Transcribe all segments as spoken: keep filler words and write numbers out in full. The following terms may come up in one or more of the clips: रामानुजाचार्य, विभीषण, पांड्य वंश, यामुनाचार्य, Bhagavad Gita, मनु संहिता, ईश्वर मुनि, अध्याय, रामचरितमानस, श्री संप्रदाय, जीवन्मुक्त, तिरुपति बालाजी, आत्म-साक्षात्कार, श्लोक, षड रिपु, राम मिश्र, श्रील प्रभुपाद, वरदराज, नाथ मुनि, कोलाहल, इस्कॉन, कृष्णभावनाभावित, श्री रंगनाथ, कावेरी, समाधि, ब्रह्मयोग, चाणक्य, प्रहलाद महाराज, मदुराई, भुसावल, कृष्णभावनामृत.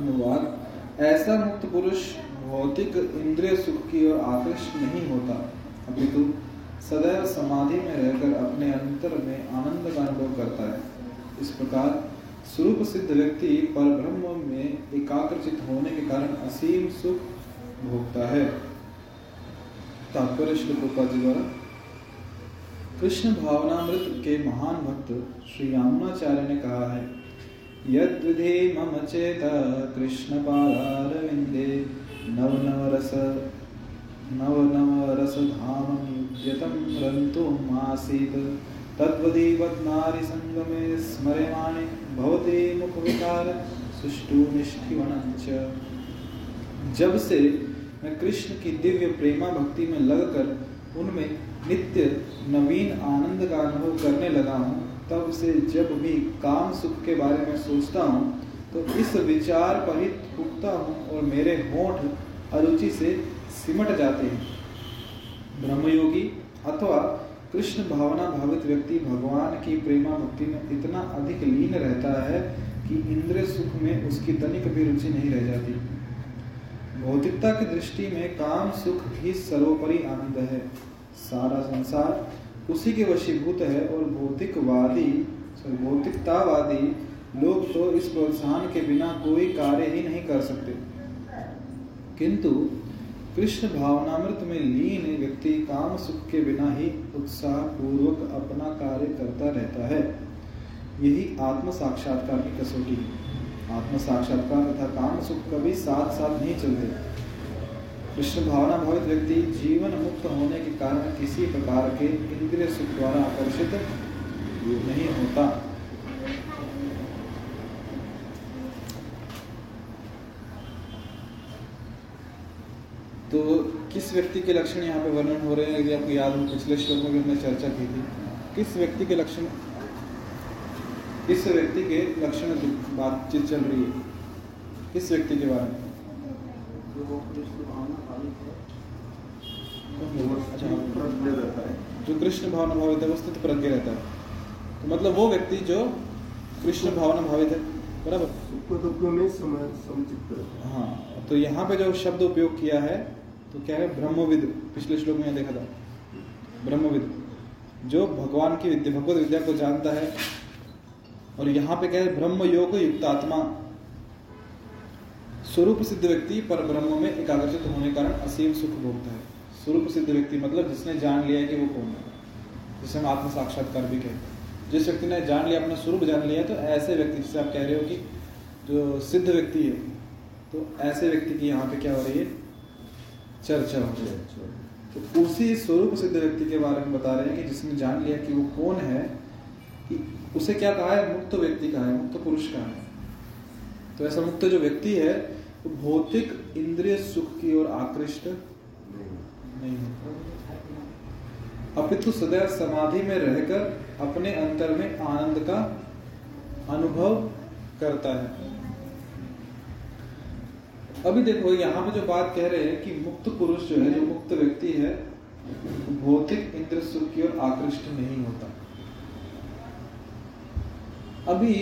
अनुवाद, ऐसा मुक्त पुरुष भौतिक इंद्रिय सुख की ओर आकृष्ट नहीं होता, अपितु सदैव समाधि में रहकर अपने अंतर में आनंद का अनुभव करता है। इस प्रकार स्वरूप सिद्ध व्यक्ति पर ब्रह्म में एकाग्रचित होने के कारण असीम सुख भोगता है। तात्पर्य श्रील प्रभुपाद जी द्वारा कृष्ण भावनामृत के महान भक्त श्री यामुनाचार्य ने कहा है, यद्विधि मम चेता कृष्ण पादारविंदे नव नव रस नव नव रस धाम यतम रंतु मासीत तद्वदीवत् नारी संगमे स्मरेमाणि भवते मुख विकार सुष्टु निष्ठिवनंच। जब से मैं कृष्ण की दिव्य प्रेमा भक्ति में लगकर उनमें नित्य नवीन आनंद का अनुभव करने लगा हूँ, तब से जब भी काम सुख के बारे में सोचता हूँ तो इस विचार पर ही थूकता हूँ और मेरे होंठ अरुचि से सिमट जाते हैं। ब्रह्मयोगी अथवा कृष्ण भावनाभावित व्यक्ति भगवान की प्रेमा भक्ति में इतना अधिक लीन रहता है कि इंद्रिय सुख में उसकी तनिक भी रुचि नहीं रह जाती। भौतिकता की दृष्टि में काम सुख ही सर्वोपरि आनंद है। सारा संसार उसी के वशीभूत है और भौतिकवादी भौतिकतावादी लोग तो इस प्रोत्साहन के बिना कोई कार्य ही नहीं कर सकते, किंतु कृष्ण भावनामृत में लीन व्यक्ति काम सुख के बिना ही उत्साह पूर्वक अपना कार्य करता रहता है। यही आत्म साक्षात्कार की कसौटी है। आत्म साक्षात्कार तथा काम सुख कभी साथ साथ नहीं चलते। कृष्ण भावनाभावित व्यक्ति जीवन मुक्त होने के कारण किसी प्रकार के इंद्रिय सुख द्वारा आकर्षित नहीं होता। तो किस व्यक्ति के लक्षण यहाँ पे वर्णन हो रहे हैं? यदि आपको याद हो पिछले श्लोक में भी हमने चर्चा की थी। किस व्यक्ति के लक्षण किस व्यक्ति के लक्षण बातचीत चल रही है, किस व्यक्ति के बारे में? जो कृष्ण भावना भावित है वो स्थित प्रज्ञ रहता है, तो मतलब वो व्यक्ति जो कृष्ण भावना भावित है, बराबर। हाँ, तो यहाँ पे जो शब्द उपयोग किया है तो क्या है? ब्रह्मविद। पिछले श्लोक में देखा था, ब्रह्मविद जो भगवान की विद्या भगवत विद्या को जानता है। और यहाँ पे क्या है? ब्रह्मयोग युक्त आत्मा। स्वरूप सिद्ध व्यक्ति पर ब्रह्म में एकाग्रचित होने के कारण असीम सुख भोगता है। स्वरूप सिद्ध व्यक्ति मतलब जिसने जान लिया है कि वो कौन है, जिसे हम आत्म साक्षात्कार भी कहते हैं। जिस व्यक्ति ने जान लिया, अपना स्वरूप जान लिया, तो ऐसे व्यक्ति, जिसे आप कह रहे हो कि जो सिद्ध व्यक्ति है, तो ऐसे व्यक्ति की यहाँ पे क्या हो रही है? चर्चा हो रही है। तो उसी स्वरूप सिद्ध व्यक्ति के बारे में बता रहे हैं कि जिसने जान लिया कि वो कौन है, कि उसे क्या कहा है? मुक्त व्यक्ति कहा है, मुक्त पुरुष कहा है। तो ऐसा मुक्त जो व्यक्ति है तो भौतिक इंद्रिय सुख की ओर आकृष्ट नहीं होता, अपितु सदैव समाधि में रहकर अपने अंतर में आनंद का अनुभव करता है। अभी देखो यहाँ पे जो बात कह रहे हैं कि मुक्त पुरुष जो है, जो मुक्त व्यक्ति है, भौतिक इंद्रिय सुख की ओर आकृष्ट नहीं होता। अभी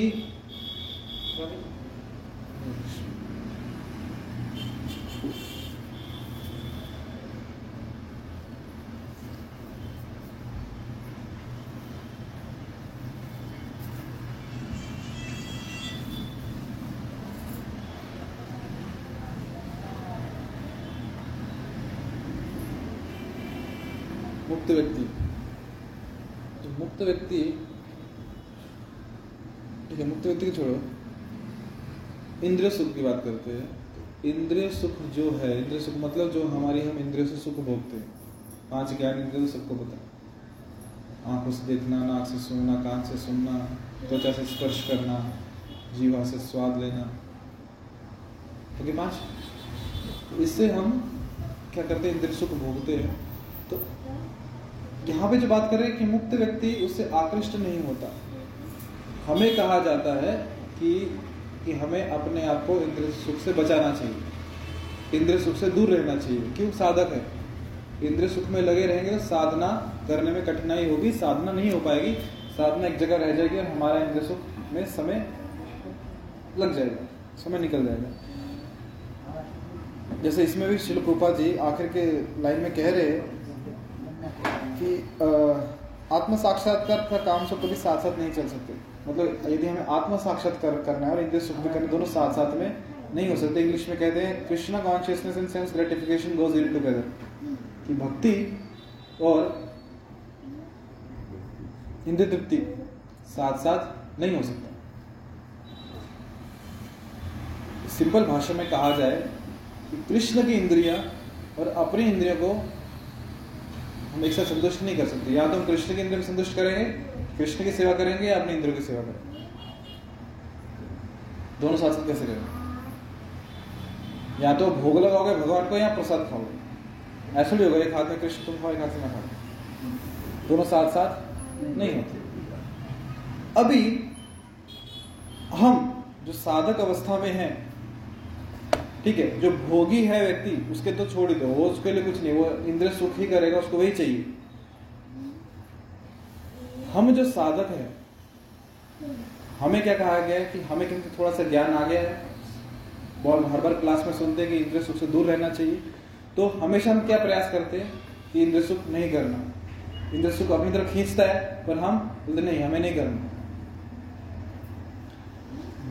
मुक्त व्यक्ति जो मुक्त व्यक्ति ठीक है, मुक्त व्यक्ति को छोड़ो, इंद्रिय सुख की बात करते हैं। इंद्रिय सुख जो है, इंद्रिय सुख मतलब जो हमारी हम इंद्रिय से सुख भोगते हैं। पांच ज्ञान इंद्रिय तो सबको पता है, आंखों से देखना, नाक से सुनना, कान से सुनना, त्वचा से स्पर्श करना, जीवा से स्वाद लेना, ठीक है, पांच। इससे हम क्या करते हैं? इंद्रिय सुख भोगते हैं। तो यहाँ पे जो बात कर रहे हैं कि मुक्त व्यक्ति उससे आकृष्ट नहीं होता। हमें कहा जाता है कि कि हमें अपने आप को इंद्रिय सुख से बचाना चाहिए, इंद्रिय सुख से दूर रहना चाहिए, क्यों? साधक है। इंद्रिय सुख में लगे रहेंगे तो साधना करने में कठिनाई होगी, साधना नहीं हो पाएगी, साधना एक जगह रह जाएगी और हमारा इंद्रिय सुख में समय लग जाएगा। समय निकल जाएगा। जैसे इसमें भी श्रील प्रभुपाद जी आखिर के लाइन में कह रहे कि आत्म-साक्षात्कार का काम सब कभी साथ साथ नहीं चल सकते। मतलब यदि हमें आत्म-साक्षात्कार करना है और इंद्रिय शुद्ध करना, दोनों साथ साथ में नहीं हो सकते। इंग्लिश में कहते हैं Krishna consciousness and sense gratification goes in together, कि भक्ति और इंद्रिय तृप्ति साथ साथ नहीं हो सकता। सिंपल भाषा में कहा जाए कि कृष्ण की इंद्रिया और अपनी इंद्रिया को हम एक साथ संतुष्ट नहीं कर सकते। या तो हम कृष्ण की इंद्रिया में संतुष्ट करेंगे, कृष्ण की सेवा करेंगे, या अपनी इंद्रियों की सेवा करेंगे। दोनों साथ साथ कैसे करेंगे? या तो भोग लगाओगे भगवान को या प्रसाद खाओगे। ऐसा भी होगा, एक हाथ में कृष्ण तुम खाओ, एक हाथ से ना खाओ। दोनों साथ साथ नहीं होते। अभी हम जो साधक अवस्था में हैं, ठीक है, जो भोगी है व्यक्ति, उसके तो छोड़ दो, वो उसके लिए कुछ नहीं, वो इंद्रिय सुख ही करेगा, उसको वही चाहिए। हम जो साधक हैं, हमें क्या कहा गया है कि हमें क्योंकि थोड़ा सा ज्ञान आ गया है, बहुत हर बार क्लास में सुनते हैं कि इंद्रिय सुख से दूर रहना चाहिए, तो हमेशा हम क्या प्रयास करते हैं कि इंद्रिय सुख नहीं करना। इंद्रिय सुख अपनी तरफ खींचता है, पर हम बोलते नहीं, हमें नहीं करना।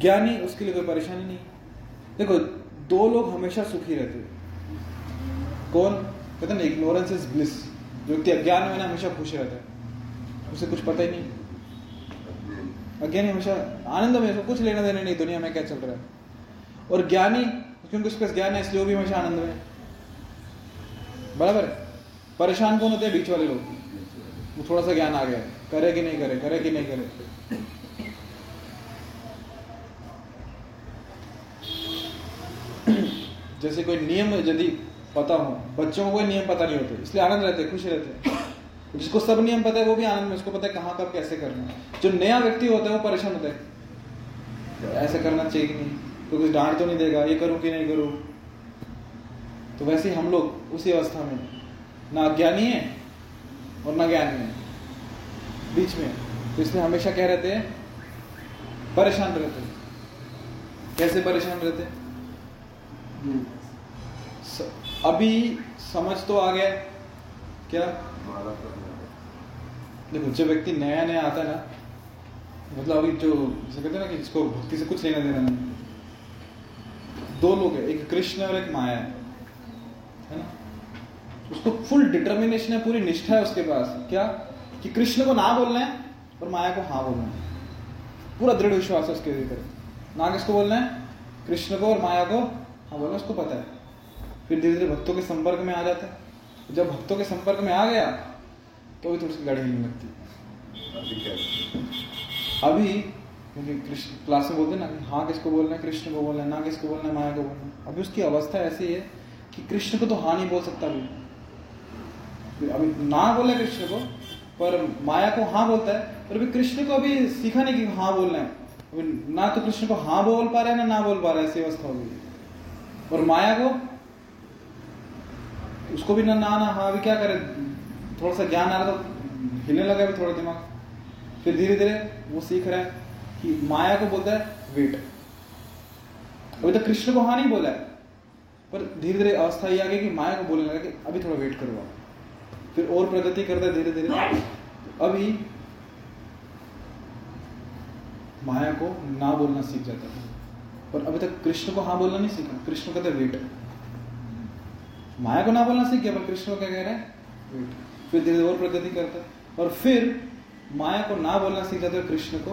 ज्ञानी, उसके लिए कोई परेशानी नहीं। देखो, दो लोग हमेशा सुखी रहते हैं। कौन? कहते हैं इग्नोरेंस इज ब्लिस। जो व्यक्ति अज्ञान में ना हमेशा खुश रहता है, उसे कुछ पता ही नहीं। अज्ञानी हमेशा आनंद में, कुछ लेना देना नहीं दुनिया में क्या चल रहा है। और ज्ञानी, क्योंकि उसके ज्ञान है इसलिए वो भी हमेशा आनंद में। बराबर है। परेशान कौन होते हैं? बीच वाले लोग। वो थोड़ा सा ज्ञान आ गया, करे कि नहीं करे, करे कि नहीं करे। जैसे कोई नियम यदि पता हो, बच्चों को कोई नियम पता नहीं होते, इसलिए आनंद रहते, खुश रहते। जिसको सब नियम पता है वो भी आनंद में, उसको पता है कहाँ कब कैसे करना है। जो नया व्यक्ति होता है वो परेशान होता है, ऐसे करना चाहिए कि नहीं, तो कुछ डांट तो नहीं देगा, ये करूँ कि नहीं करूँ। तो वैसे हम लोग उसी अवस्था में, ना अज्ञानी है और ना ज्ञानी है, बीच में। तो इसलिए हमेशा क्या रहते हैं? परेशान रहते हैं। कैसे परेशान रहते हैं? अभी समझ तो आ गया क्या? देखो, जो व्यक्ति नया नया आता है ना, मतलब अभी जो जैसे कहते हैं ना कि इसको भक्ति से कुछ लेना देना नहीं। दो लोग हैं, एक कृष्ण और एक माया है ना। उसको फुल डिटर्मिनेशन है, पूरी निष्ठा है उसके पास, क्या कि कृष्ण को ना बोलना है और माया को हाँ बोलना है। पूरा दृढ़ विश्वास है उसके भीतर, ना किसको बोलना है, कृष्ण को, और माया को हाँ बोलना, उसको पता है। फिर धीरे धीरे भक्तों के संपर्क में आ जाता है। जब भक्तों के संपर्क में आ गया तो भी थोड़ी सी गाड़ी नहीं लगती। अभी क्योंकि कृष्ण क्लास में बोलते हैं ना कि हाँ किसको बोलना है, कृष्ण को बोलना है, ना किसको बोलना है, माया को बोलना है। अभी उसकी अवस्था ऐसी है कि कृष्ण को तो हाँ नहीं बोल सकता। अभी अभी ना बोला कृष्ण को, पर माया को हाँ बोलता है। पर अभी कृष्ण को अभी सीखा नहीं कि हाँ बोलना है। अभी ना तो कृष्ण को हाँ बोल पा रहा है, ना ना बोल पा रहा है, ऐसी अवस्था हो गई है। और माया को, उसको भी ना ना ना हाँ। अभी क्या करे, थोड़ा सा ज्ञान आ रहा तो हिलने लगा भी थोड़ा दिमाग। फिर धीरे धीरे वो सीख रहा है कि माया को बोलता है वेट। अभी तो कृष्ण को हाँ नहीं बोला है, पर धीरे धीरे अवस्था ये आ गई कि माया को बोलने लगा कि अभी थोड़ा वेट करवा। फिर और प्रगति करता है धीरे धीरे। अभी माया को ना बोलना सीख जाता है, पर अभी तक कृष्ण को हाँ बोलना नहीं सीखा। कृष्ण कहते वेट, माया को ना बोलना सीख गया, पर कृष्ण को क्या कह रहा है, वेट। फिर धीरे धीरे और प्रगति करता है, और फिर माया को ना बोलना सीख जाता है, कृष्ण को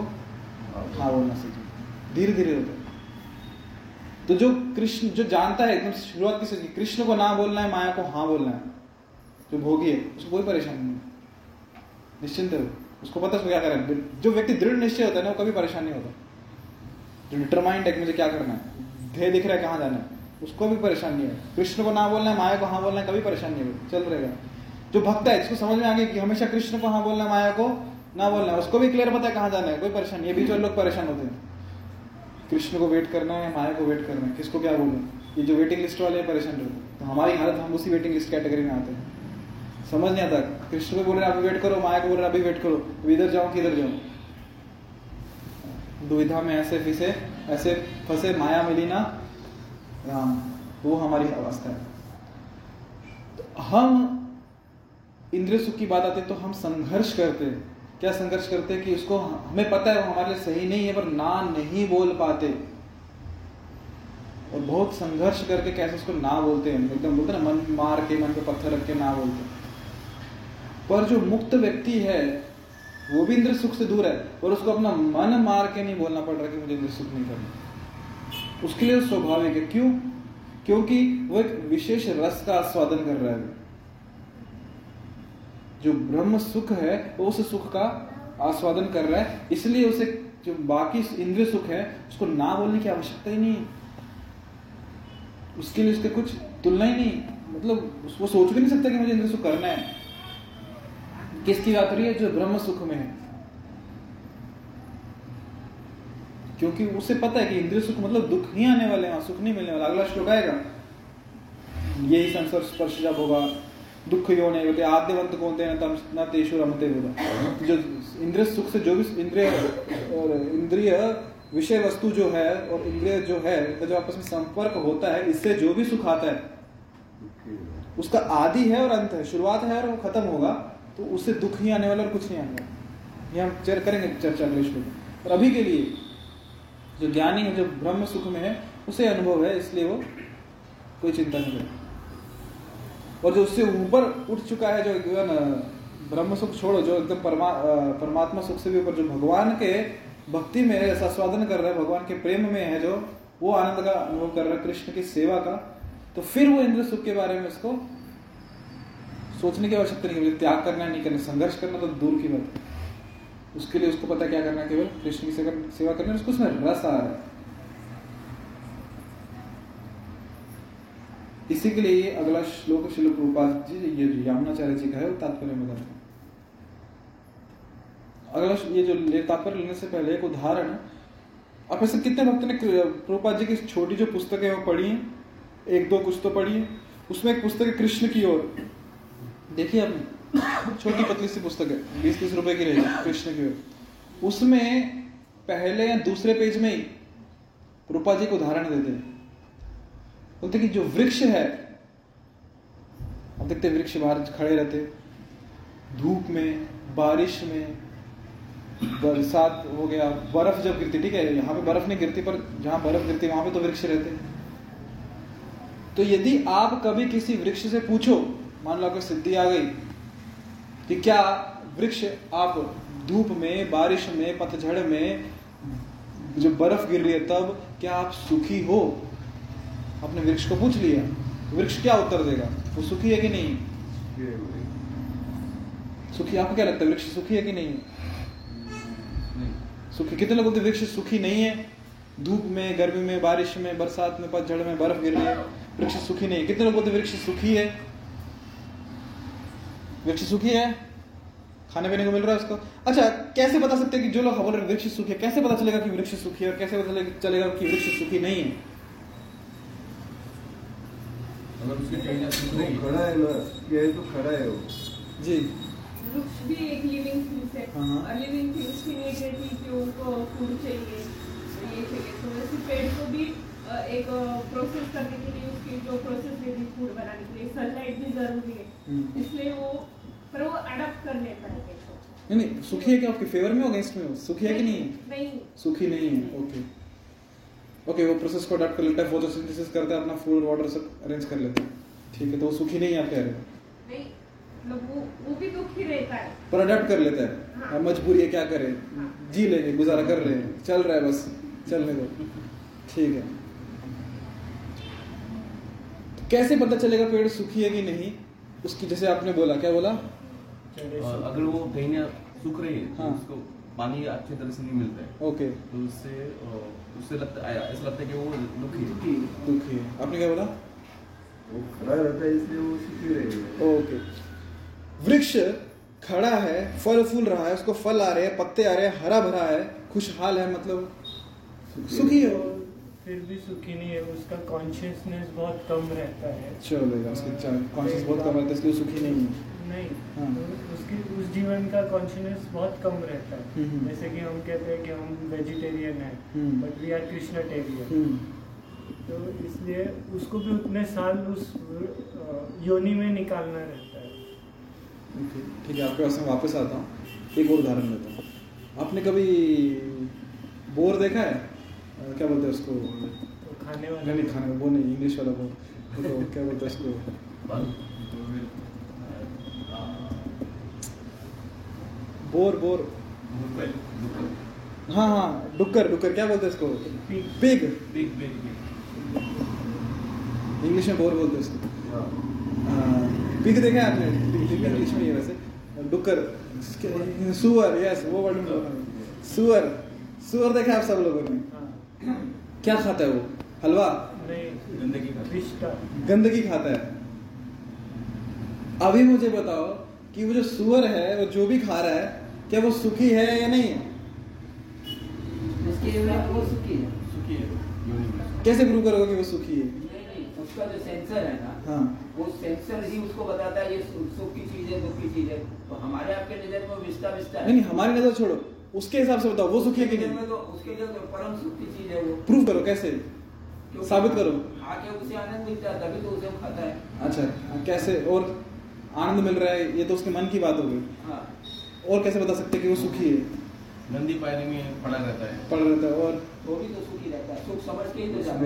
हाँ बोलना सीख जाता, धीरे धीरे होता है। तो जो कृष्ण जो जानता है एकदम शुरुआत की सोच, कृष्ण को ना बोलना है, माया को हाँ बोलना है, जो भोगी है उसको कोई परेशानी नहीं, निश्चिंत है। उसको पता उसको क्या करना है। जो व्यक्ति दृढ़ निश्चय होता है ना, वो कभी परेशान नहीं होता। जो डिटरमाइंड है कि मुझे क्या करना है, ध्येय दिख रहा है कहाँ जाना है, उसको भी परेशान नहीं है। कृष्ण को ना बोलना है, माया को हाँ बोलना है, कभी परेशान नहीं होगा, चल रहेगा। जो भक्त है, इसको समझ में आ गया कि हमेशा कृष्ण को हाँ बोलना है, माया को ना बोलना है, उसको भी क्लियर पता है कहाँ जाना है, कोई परेशान नहीं। ये बीच वाले लोग परेशान होते हैं, कृष्ण को वेट करना है, माया को वेट करना है, किसको क्या बोलना। ये जो वेटिंग लिस्ट वाले हैं परेशान रहते हैं। तो हमारी हालत, हम उसी वेटिंग लिस्ट कैटेगरी में आते हैं। समझ नहीं आता, कृष्ण को बोल रहे अभी वेट करो, माया को बोल रहे अभी वेट करो, इधर जाओ कि इधर जाओ, दुविधा में ऐसे फिसे ऐसे फंसे माया मिली ना राम, वो हमारी अवस्था है। तो हम इंद्रिय सुख की बात आती तो हम संघर्ष करते, क्या संघर्ष करते कि उसको हमें पता है वो हमारे लिए सही नहीं है पर ना नहीं बोल पाते, और बहुत संघर्ष करके कैसे उसको ना बोलते हैं, एकदम बोलते ना मन मार के मन पे पत्थर रख के ना बोलते। पर जो मुक्त व्यक्ति है वो भी इंद्र सुख से दूर है और उसको अपना मन मार के नहीं बोलना पड़ रहा कि मुझे इंद्र सुख नहीं करना, उसके लिए स्वाभाविक है। क्यों? क्योंकि वो एक विशेष रस का आस्वादन कर रहा है। जो ब्रह्म सुख है वो उस सुख का आस्वादन कर रहा है, इसलिए उसे जो बाकी इंद्रिय सुख है उसको ना बोलने की आवश्यकता ही नहीं, उसके लिए उसके कुछ तुलना ही नहीं, मतलब वो सोच भी नहीं सकता कि मुझे इंद्र सुख करना है। किसकी बात हो रही है? जो ब्रह्म सुख में है, क्योंकि उसे पता है कि इंद्रिय सुख मतलब दुख ही आने वाले हैं, सुख नहीं मिलने वाला। अगला श्लोक आएगा, यही संसार स्पर्श जब होगा दुख ही होने होते आद्यवंत कौन देना तम न तेषु रमते होगा। जो इंद्रिय सुख से जो भी इंद्रिय और इंद्रिय विषय वस्तु जो है और इंद्रिय जो है तो जो आपस में संपर्क होता है, इससे जो भी सुख आता है उसका आदि है और अंत है, शुरुआत है और वो खत्म होगा, तो उससे दुख ही आने वाला और कुछ नहीं आने वाला। ये हम चर करेंगे चर्चा अगले श्लोक में। और अभी के लिए जो ज्ञानी है, जो ब्रह्म सुख में है, उसे अनुभव है, इसलिए वो कोई चिंता नहीं करता। और जो उससे ऊपर उठ चुका है, जो ब्रह्म सुख छोड़ो, जो एकदम परमा परमात्मा सुख से भी ऊपर, जो भगवान के भक्ति में ऐसा स्वादन कर रहा है, भगवान के प्रेम में है, जो वो आनंद का अनुभव कर रहा है, कृष्ण की सेवा का, तो फिर वो इंद्र सुख के बारे में उसको सोचने की आवश्यकता नहीं, त्याग करना नहीं करना, संघर्ष करना तो दूर की बात है। उसके लिए उसको पता क्या करना है, केवल कृष्ण की सेवा करना, उसको उसमें रस आ रहा है। इसी के लिए ये अगला श्लोक श्रील प्रभुपाद जी, ये यामुनाचार्य जी का है, वो तात्पर्य में बताते हैं। अगला ये जो तात्पर्य लेने से पहले एक उदाहरण, आप ऐसे कितने भक्तों ने प्रभुपाद जी की छोटी जो पुस्तकें वो पढ़ी हैं, एक दो कुछ तो पढ़ी हैं, उसमें एक पुस्तक है कृष्ण की ओर, देखिए आपने छोटी पतली सी पुस्तक है, बीस तीस रुपए की रहेगी, कृष्ण की ओर। उसमें पहले या दूसरे पेज में ही प्रभुपाद जी को उदाहरण देते हैं, बोलते कि जो वृक्ष है, आप देखते वृक्ष बाहर खड़े रहते धूप में, बारिश में, बरसात हो गया, बर्फ जब गिरती, ठीक है यहाँ पे बर्फ नहीं गिरती पर जहाँ बर्फ गिरती वहां पे तो वृक्ष रहते हैं। तो यदि आप कभी किसी वृक्ष से पूछो, मान लो कि सिद्धि आ गई कि क्या वृक्ष आप धूप में, बारिश में, पतझड़ में, जो बर्फ गिर रही है तब, क्या आप सुखी हो? आपने वृक्ष को पूछ लिया, वृक्ष क्या उत्तर देगा? वो सुखी है कि नहीं? सुखी आपको क्या लगता है, वृक्ष सुखी है कि नहीं? सुखी कितने लोग बोलते वृक्ष सुखी नहीं है, धूप में, गर्मी में, बारिश में, बरसात में, पतझड़ में, बर्फ गिर रही है, वृक्ष सुखी नहीं है। कितने लोग बोलते वृक्ष सुखी है? वृक्ष सुखी है, खाने पीने को मिल रहा है उसको। अच्छा, कैसे बता सकते हैं कि जो लोग बोल रहे वृक्ष सुखी है, कैसे पता चलेगा कि वृक्ष सुखी है और कैसे पता चलेगा कि वृक्ष सुखी नहीं है? जी वृक्ष भी एक लिविंग थिंग्स है, और लिविंग थिंग्स भी नहीं कहती कि उनको फूड चाहिए, ये चाहिए, तो वैसे पेड़ को भी एक प्रोसेस करने के लिए उसकी जो प्रोसेस देती फूड बनाने के लिए सनलाइट भी जरूरी है, इसलिए वो पर वो अडॉप्ट कर लेता है। नहीं नहीं, सुखी है क्या आपके फेवर में होगा इसमें, हो सुखी है कि नहीं? नहीं, सुखी नहीं है। ओके ओके, वो प्रोसेस को अडॉप्ट कर लेता है, फोटोसिंथेसिस करता है, अपना फूड वाटर सब अरेंज कर लेता है, ठीक है, तो वो सुखी नहीं है आप कह रहे हो? नहीं, वो, वो भी दुखी रहता है पर अडॉप्ट कर लेता है। हाँ। मजबूरी है, क्या करें? हाँ। जी लेंगे, गुजारा कर रहे हैं, चल रहा है बस, चलने दो, ठीक है। तो कैसे पता चलेगा पेड़ सुखी है कि नहीं उसकी? जैसे आपने बोला, क्या बोला, अगर वो कहीं ना सूख रही है, हाँ, उसको पानी अच्छी तरह से नहीं मिलता है, ओके, तो उससे उससे लगता है, ऐसा लगता है कि वो दुखी दुखी दुखी है। आपने क्या बोला? वो खड़ा रहता है इसलिए वो सुखी रहेगा। ओके, वृक्ष खड़ा है, फल फूल रहा है, उसको फल आ रहे हैं, पत्ते आ रहे हैं, हरा भरा है, खुशहाल है, मतलब सुखी हो, फिर भी सुखी नहीं है, उसका कॉन्शियसनेस बहुत कम रहता है, चलेगा, उसका कॉन्शियसनेस बहुत कम रहता है, इसलिए सुखी नहीं है। नहीं, हाँ। तो उसकी उस जीवन का कॉन्शियसनेस बहुत कम रहता है। जैसे कि हम कहते हैं कि हम वेजिटेरियन हैं, बट वी आर कृष्णटेरियन, तो इसलिए उसको भी उतने साल उस योनि में निकालना रहता है। ठीक है, आपके पास में वापस आता हूँ, एक और उदाहरण देता हूँ। आपने कभी बोर देखा है, क्या बोलते हैं उसको, तो खाने वाला नहीं, खाने वाला वो नहीं, इंग्लिश वाला वो, तो क्या बोलते हैं उसको, बोर बोर दुकर, दुकर। हाँ हाँ डुक्कर डुक्कर क्या बोलते हैं इसको, पिग, इंग्लिश में बोर बोलते हैं इसको, पिग देखा है आपने, इंग्लिश में ये वैसे डुक्कर, सुअर, यस वो वर्ड में सुअर, सुअर देखा आप सब लोगों ने, क्या खाता है वो, हलवा, गंदगी, गंदगी खाता है। अभी मुझे बताओ कि वो जो सुअर है वो जो भी खा रहा है, क्या वो सुखी है या नहीं है? उसके वो सुखी है, सुखी है। कैसे प्रूव करोगे कि वो सुखी है? नहीं नहीं, उसका जो सेंसर है ना, हाँ, वो सेंसर ही उसको बताता है ये सुख की चीज है, दुख की चीज है। तो हमारे आपके नजर में विस्ता विस्ता है। नहीं, हमारी नजर छोड़ो, उसके हिसाब से बताओ वो सुखी है कि नहीं। तो उसके लिए तो परम सुख की चीज है वो, प्रूव करो, कैसे साबित करो? आके उसे आनंद मिलता है तभी तो उसे खाता है। अच्छा, कैसे? और आनंद मिल रहा है, ये तो उसके मन की बात हो गई, हाँ। और कैसे बता सकते कि वो सुखी है? नंदी पायरी में पड़ा रहता है, पड़ा रहता है, और वो भी तो सुखी रहता है, सुख समझ के ही तो जाता है।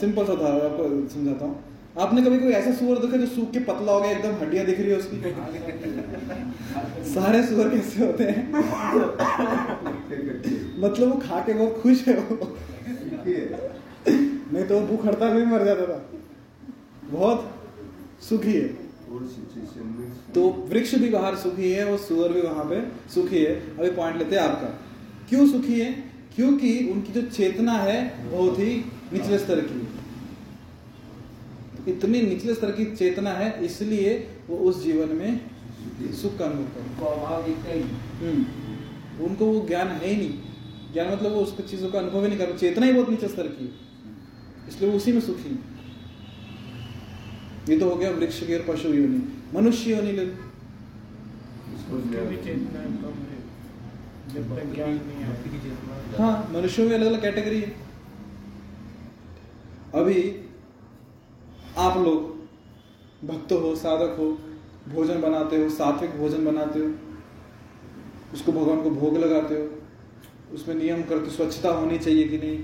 सिंपल सा था, आपको समझाता हूँ। आपने कभी कोई ऐसा सूअर देखा जो सूख के पतला हो गया, एकदम हड्डियाँ दिख रही है उसकी? सारे सूअर कैसे होते हैं? मतलब वो खा के बहुत खुश है वो, नहीं तो वो भूख हड़ताल में मर जाता था, बहुत सुखी है। तो वृक्ष भी बाहर सुखी है और सूअर भी वहां पे सुखी है। अभी पॉइंट लेते हैं आपका, क्यों सुखी है? क्योंकि उनकी जो चेतना है बहुत ही निचले स्तर की, इतनी निचले स्तर की चेतना है, इसलिए वो उस जीवन में सुख का अनुभव करते हैं। उनको वो ज्ञान है ही नहीं, ज्ञान मतलब वो उसको चीजों का अनुभव ही नहीं कर, चेतना ही बहुत निचले स्तर की, इसलिए वो उसी में सुखी। ये तो हो गया वृक्ष की और पशु योनि। मनुष्य योनि ले, हाँ, मनुष्यों में अलग अलग कैटेगरी है। अभी आप लोग भक्त हो, साधक हो, भोजन बनाते हो, सात्विक भोजन बनाते हो, उसको भगवान को भोग लगाते हो, उसमें नियम करते, स्वच्छता होनी चाहिए कि नहीं,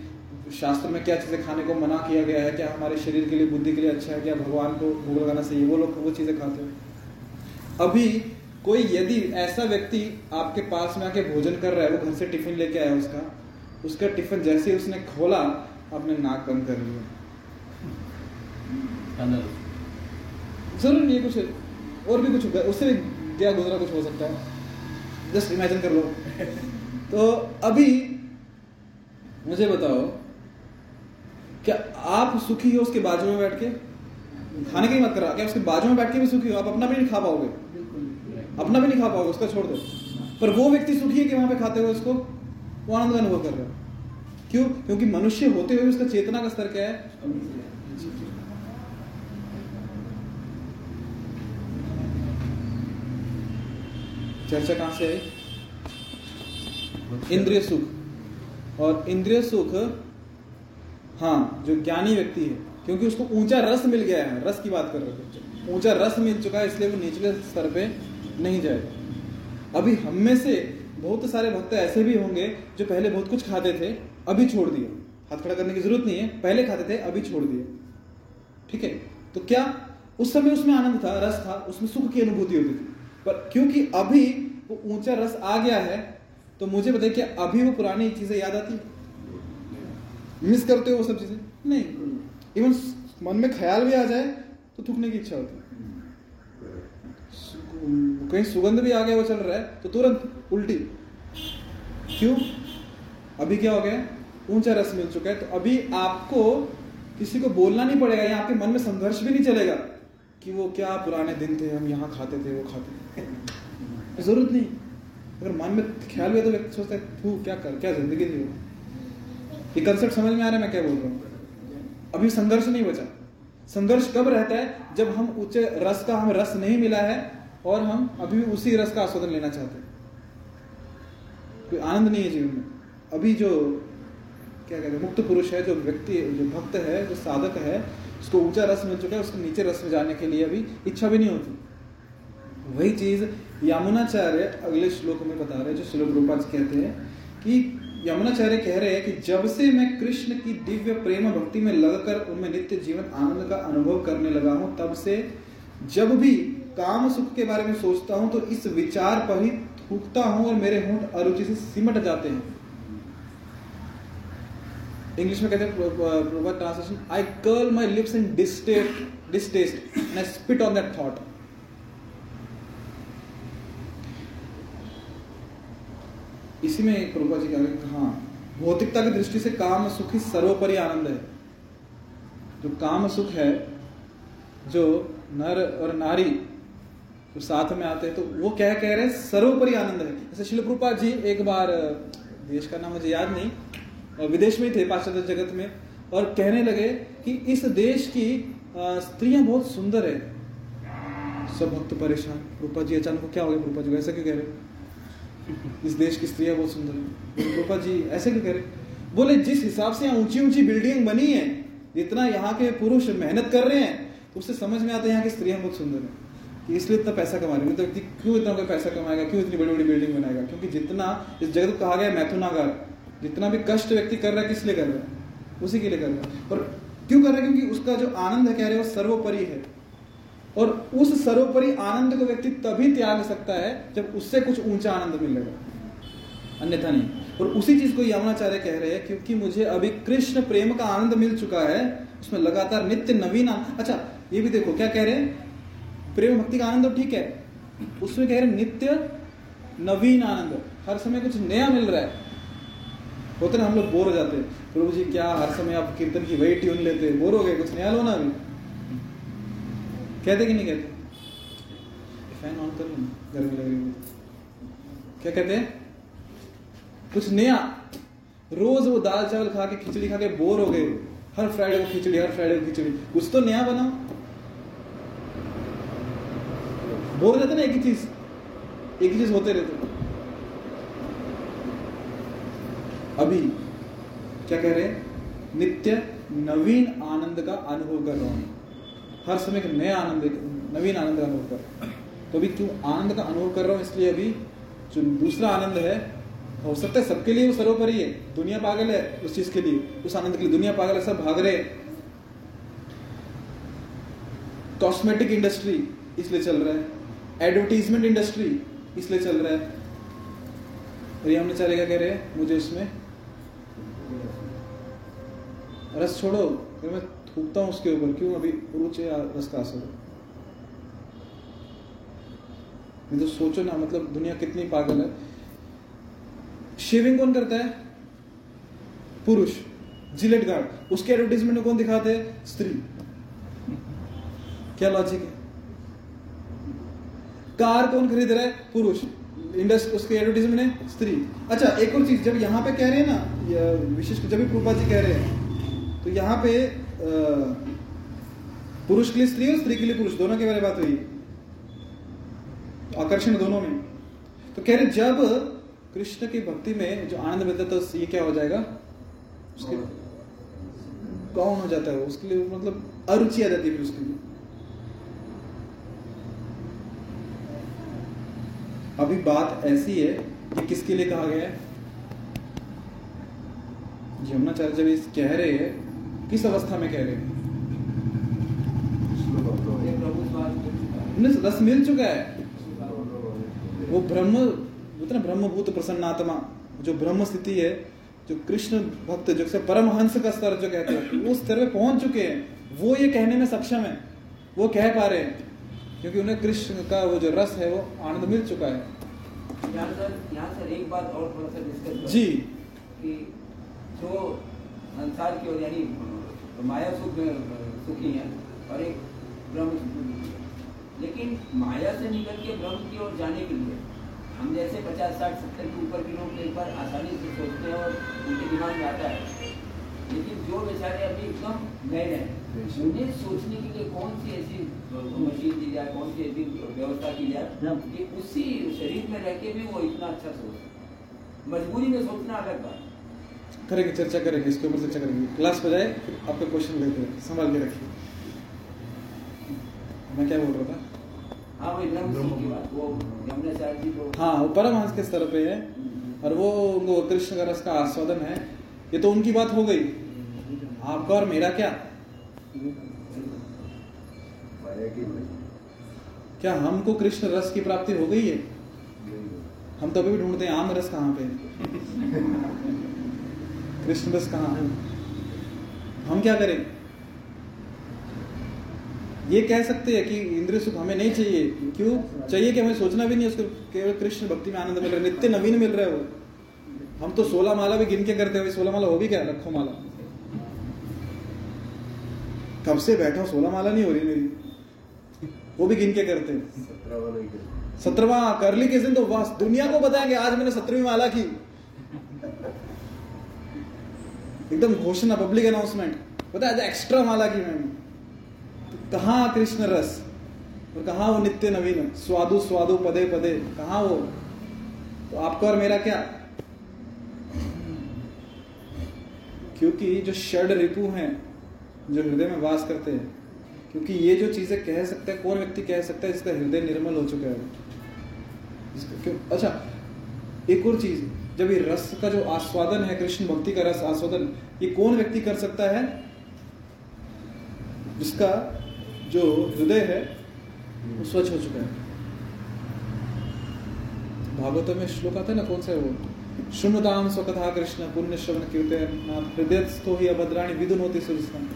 शास्त्र में क्या चीज़ें खाने को मना किया गया है, क्या हमारे शरीर के लिए, बुद्धि के लिए अच्छा है, क्या भगवान को भोग लगाना चाहिए, वो लोग वो चीज़ें खाते हैं। अभी कोई यदि ऐसा व्यक्ति आपके पास में आके भोजन कर रहा है, वो घर से टिफिन लेके आया, उसका उसका टिफिन जैसे ही उसने खोला, आपने नाक बंद कर लिया, जरूर ये कुछ और भी कुछ होगा, उससे भी क्या गुजरा कुछ हो सकता है, जस्ट इमेजिन कर लो। तो अभी मुझे बताओ, क्या आप सुखी हो उसके बाजू में बैठ के? खाने की मत करा, क्या उसके बाजू में बैठ के भी सुखी हो? आप अपना भी नहीं खा पाओगे, अपना भी नहीं खा पाओगे, उसका छोड़ दो। पर वो व्यक्ति सुखी है कि वहां पे खाते हुए उसको वो आनंद अनुभव कर रहा है, क्यों? क्योंकि मनुष्य होते हुए उसका चेतना का स्तर क्या है? चर्चा कहां से आई? इंद्रिय सुख। और इंद्रिय सुख, हाँ, जो ज्ञानी व्यक्ति है, क्योंकि उसको ऊंचा रस मिल गया है, रस की बात कर रहे हैं, ऊंचा रस मिल चुका है, इसलिए वो निचले स्तर पे नहीं जाएगा। अभी हम में से बहुत सारे भक्त ऐसे भी होंगे जो पहले बहुत कुछ खाते थे, अभी छोड़ दिए, हाथ खड़ा करने की जरूरत नहीं है, पहले खाते थे, अभी छोड़ दिए, ठीक है। तो क्या उस समय उसमें आनंद था, रस था, उसमें सुख की अनुभूति होती थी, पर क्योंकि अभी वो ऊंचा रस आ गया है, तो मुझे बताइए क्या अभी वो पुरानी चीजें याद आती, मिस करते हो वो सब चीजें? नहीं, इवन मन में ख्याल भी आ जाए तो थूकने की इच्छा होती है, कहीं सुगंध भी आ गया वो चल रहा है तो तुरंत उल्टी, क्यों? अभी क्या हो गया? ऊंचा रस मिल चुका है। तो अभी आपको किसी को बोलना नहीं पड़ेगा या आपके मन में संघर्ष भी नहीं चलेगा कि वो क्या पुराने दिन थे, हम यहाँ खाते थे, वो खाते थे, जरूरत नहीं। अगर मन में ख्याल भी है तो व्यक्ति सोचता है तू क्या कर, क्या जिंदगी थी वो। ये कंसेप्ट समझ में आ रहा है मैं क्या बोल रहा हूँ? अभी संघर्ष नहीं बचा, संघर्ष कब रहता है? जब हम ऊंचे रस का हमें रस नहीं मिला है और हम अभी भी उसी रस का आस्वादन लेना चाहते हैं, कोई आनंद नहीं है जीवन में। अभी जो क्या कहते हैं मुक्त पुरुष है, जो व्यक्ति जो भक्त है, जो साधक है, उसको ऊंचा रस मिल चुका है, उसको नीचे रस में जाने के लिए अभी इच्छा भी नहीं होती। वही चीज यामुनाचार्य अगले श्लोक में बता रहे हैं, जो श्रील प्रभुपाद कहते हैं कि यामुनाचार्य कह रहे हैं कि जब से मैं कृष्ण की दिव्य प्रेम भक्ति में लगकर उनमें नित्य जीवन आनंद का अनुभव करने लगा हूँ, तब से जब भी काम सुख के बारे में सोचता हूँ तो इस विचार पर ही थूकता हूँ और मेरे होंठ अरुचि से सिमट जाते हैं। इंग्लिश में कहते हैं proper translation, I curl my lips in distaste distaste and I spit on that thought. इसी में प्रभुपा जी कह हाँ भौतिकता की दृष्टि से काम सुख ही सर्वोपरि आनंद है। जो काम सुख है, जो नर और नारी जो साथ में आते हैं, तो वो क्या कह रहे हैं? सर्वोपरि आनंद है। जैसे श्रील प्रभुपाद जी एक बार, देश का नाम मुझे याद नहीं, और विदेश में ही थे पाश्चात्य जगत में, और कहने लगे कि इस देश की स्त्रियां बहुत सुंदर है। सब भक्त परेशान, प्रभुपा जी अचानक क्या हो गया? प्रभुपा जी ऐसा क्यों कह रहे हैं? इस देश की स्त्रियां बहुत सुंदर है, गोपा जी ऐसे क्यों कह रहे? बोले जिस हिसाब से यहाँ ऊंची ऊंची बिल्डिंग बनी है, जितना यहाँ के पुरुष मेहनत कर रहे हैं, तो उससे समझ में आता है यहाँ की स्त्रियां बहुत सुंदर है, इसलिए इतना पैसा कमा रही है। तो व्यक्ति क्यों इतना पैसा कमाएगा, क्यों इतनी बड़ी बड़ी बिल्डिंग बनाएगा? क्योंकि जितना इस जगत को कहा गया मैथुनागार, जितना भी कष्ट व्यक्ति कर रहा है किस लिए कर रहा है? उसी के लिए कर रहा है। और क्यों कर रहा है? क्योंकि उसका जो आनंद है कह रहे वो सर्वोपरि है, और उस सर्वोपरि आनंद को व्यक्ति तभी त्याग सकता है जब उससे कुछ ऊंचा आनंद मिलेगा, अन्यथा नहीं। और उसी चीज को यामुनाचार्य कह रहे हैं, क्योंकि मुझे अभी कृष्ण प्रेम का आनंद मिल चुका है, उसमें लगातार नित्य नवीन। अच्छा ये भी देखो क्या कह रहे हैं, प्रेम भक्ति का आनंद ठीक है, उसमें कह रहे नित्य नवीन आनंद, हर समय कुछ नया मिल रहा है। होते ना हम लोग बोर हो जाते हैं, प्रभु जी क्या हर समय आप कीर्तन की वही ट्यून लेते, बोर हो गए कुछ नया लो ना। अभी कहते कि नहीं कहते, फैन ऑन कर लो गर्मी लग रही है, क्या कहते हैं कुछ नया। रोज वो दाल चावल खा के खिचड़ी खा के बोर हो गए, हर फ्राइडे को खिचड़ी हर फ्राइडे को खिचड़ी, कुछ तो नया बनाओ। बोर रहते ना, एक ही चीज एक ही चीज होते रहते। अभी क्या कह रहे हैं, नित्य नवीन आनंद का अनुभव कर रहा हूं, हर समय एक नया आनंद नवीन आनंद का अनुभव कर रहा हूँ। तो अभी क्यों आनंद का अनुभव कर रहा हूँ, इसलिए अभी जो दूसरा आनंद है हो सकता है सबके लिए वो सर्वोपरि है। दुनिया पागल है उस चीज के लिए, उस आनंद के लिए दुनिया पागल है, सब भाग रहे। कॉस्मेटिक इंडस्ट्री इसलिए चल रहा है, एडवर्टीजमेंट इंडस्ट्री इसलिए चल रहा है। और ये हमने चलेगा कह रहे हैं मुझे इसमें रस छोड़ो, मैं थूकता हूं उसके ऊपर, क्यों? अभी रुचि या रस का असर। नहीं तो सोचो ना, मतलब दुनिया कितनी पागल है। शेविंग कौन करता है? पुरुष। जिलेट गार्ड, उसके एडवर्टीजमेंट में कौन दिखाते हैं? स्त्री। क्या लॉजिक है? कार कौन खरीद रहा है? पुरुष। इंडस्ट्री उसके एडवर्टीजमेंट है स्त्री। अच्छा एक और चीज, जब यहाँ पे कह रहे हैं ना, विशेष जब भी प्रभुपाद जी कह रहे हैं, तो यहाँ पे पुरुष के लिए स्त्री और स्त्री के लिए पुरुष, दोनों के बारे में बात हुई, आकर्षण दोनों में। तो कह रहे जब कृष्ण की भक्ति में जो आनंद मिलता है तो ये क्या हो जाएगा, उसके कौन हो जाता है, उसके लिए मतलब अरुचि आ जाती है उसके लिए। अभी बात ऐसी है कि किसके लिए कहा गया है यामुनाचार्य जब इस कह रहे हैं, किस अवस्था में कह रहे हैं? रस मिल चुका है वो ब्रह्म, उतना ब्रह्मभूत प्रसन्नात्मा जो ब्रह्म स्थिति है, जो कृष्ण भक्त जो से परमहंस का स्तर जो कहते हैं, उस स्तर पे पहुंच चुके हैं। वो ये कहने में सक्षम है, वो कह पा रहे हैं, क्योंकि उन्हें कृष्ण का वो जो रस है वो आनंद मिल चुका है। यहाँ सर, यहाँ सर एक बात और थोड़ा सा डिस्कस जी, कि जो संसार की ओर यानी माया सुख सुखी है और एक ब्रह्म, लेकिन माया से निकल के ब्रह्म की ओर जाने के लिए हम जैसे पचास साठ सत्तर के ऊपर के लोग एक बार आसानी से सोचते हैं और उनके दिमाग में आता है लेकिन जो बेचारे अभी एकदम नए हैं उन्हें सोचने के लिए कौन सी ऐसी मशीन दी जाए, कौन सी ऐसी व्यवस्था की जाए कि उसी शरीर में रह के भी वो इतना अच्छा सोच सके। मजबूरी में सोचना अलग बात। करेंगे, चर्चा करेंगे, इसके ऊपर चर्चा करेंगे। क्लास पर जाए आपका क्वेश्चन लेते हैं, संभाल के रखिए। मैं क्या बोल रहा था? हाँ, वो यामुनाचार्य जी को, हाँ, वो परमहंस के स्तर पे है और वो उनको कृष्ण का रस का आस्वादन है। ये तो उनकी बात हो गई, आपका और मेरा क्या? क्या हमको कृष्ण रस की प्राप्ति हो गई है? हम तो अभी भी ढूंढते हैं आम रस कहाँ पे, कृष्ण रस कहाँ है। हम क्या करें? ये कह सकते हैं कि इंद्रिय सुख हमें नहीं चाहिए। क्यों चाहिए? कि हमें सोचना भी नहीं, उसको केवल कृष्ण भक्ति में आनंद मिल रहा है, नित्य नवीन मिल रहा है वो। हम तो सोलह माला भी गिन के करते हैं, सोलह माला हो भी क्या, रखो माला, कब से बैठा हूं, सोलह माला नहीं हो रही मेरी, वो भी गिन के करते हैं। सत्रहवा कर ली किसी दिन तो बस दुनिया को बताएंगे आज मैंने सत्रहवीं माला की, एकदम घोषणा, पब्लिक अनाउंसमेंट, पता है एक्स्ट्रा माला की मैंने। तो कहाँ कृष्ण रस और कहाँ वो नित्य नवीन स्वादु स्वादु पदे पदे, कहाँ वो? तो आपका और मेरा क्या? क्योंकि जो षड रिपु हैं जो हृदय में वास करते हैं, क्योंकि ये जो चीजें कह सकते हैं, कौन व्यक्ति कह सकता है जिसका हृदय निर्मल हो चुका है? क्यों? अच्छा, एक और चीज, जब ये रस का जो आस्वादन है, कृष्ण भक्ति का रस आस्वादन, ये कौन व्यक्ति कर सकता है? जिसका जो हृदय है वो स्वच्छ हो चुका है। भागवत में श्लोक आता है ना, कौन सा है वो? शृणुताम स्वकथा कृष्ण पुण्य श्रवण कीर्तन हृदयस्थो हि अभद्राणि विदुनोति सुरसम्।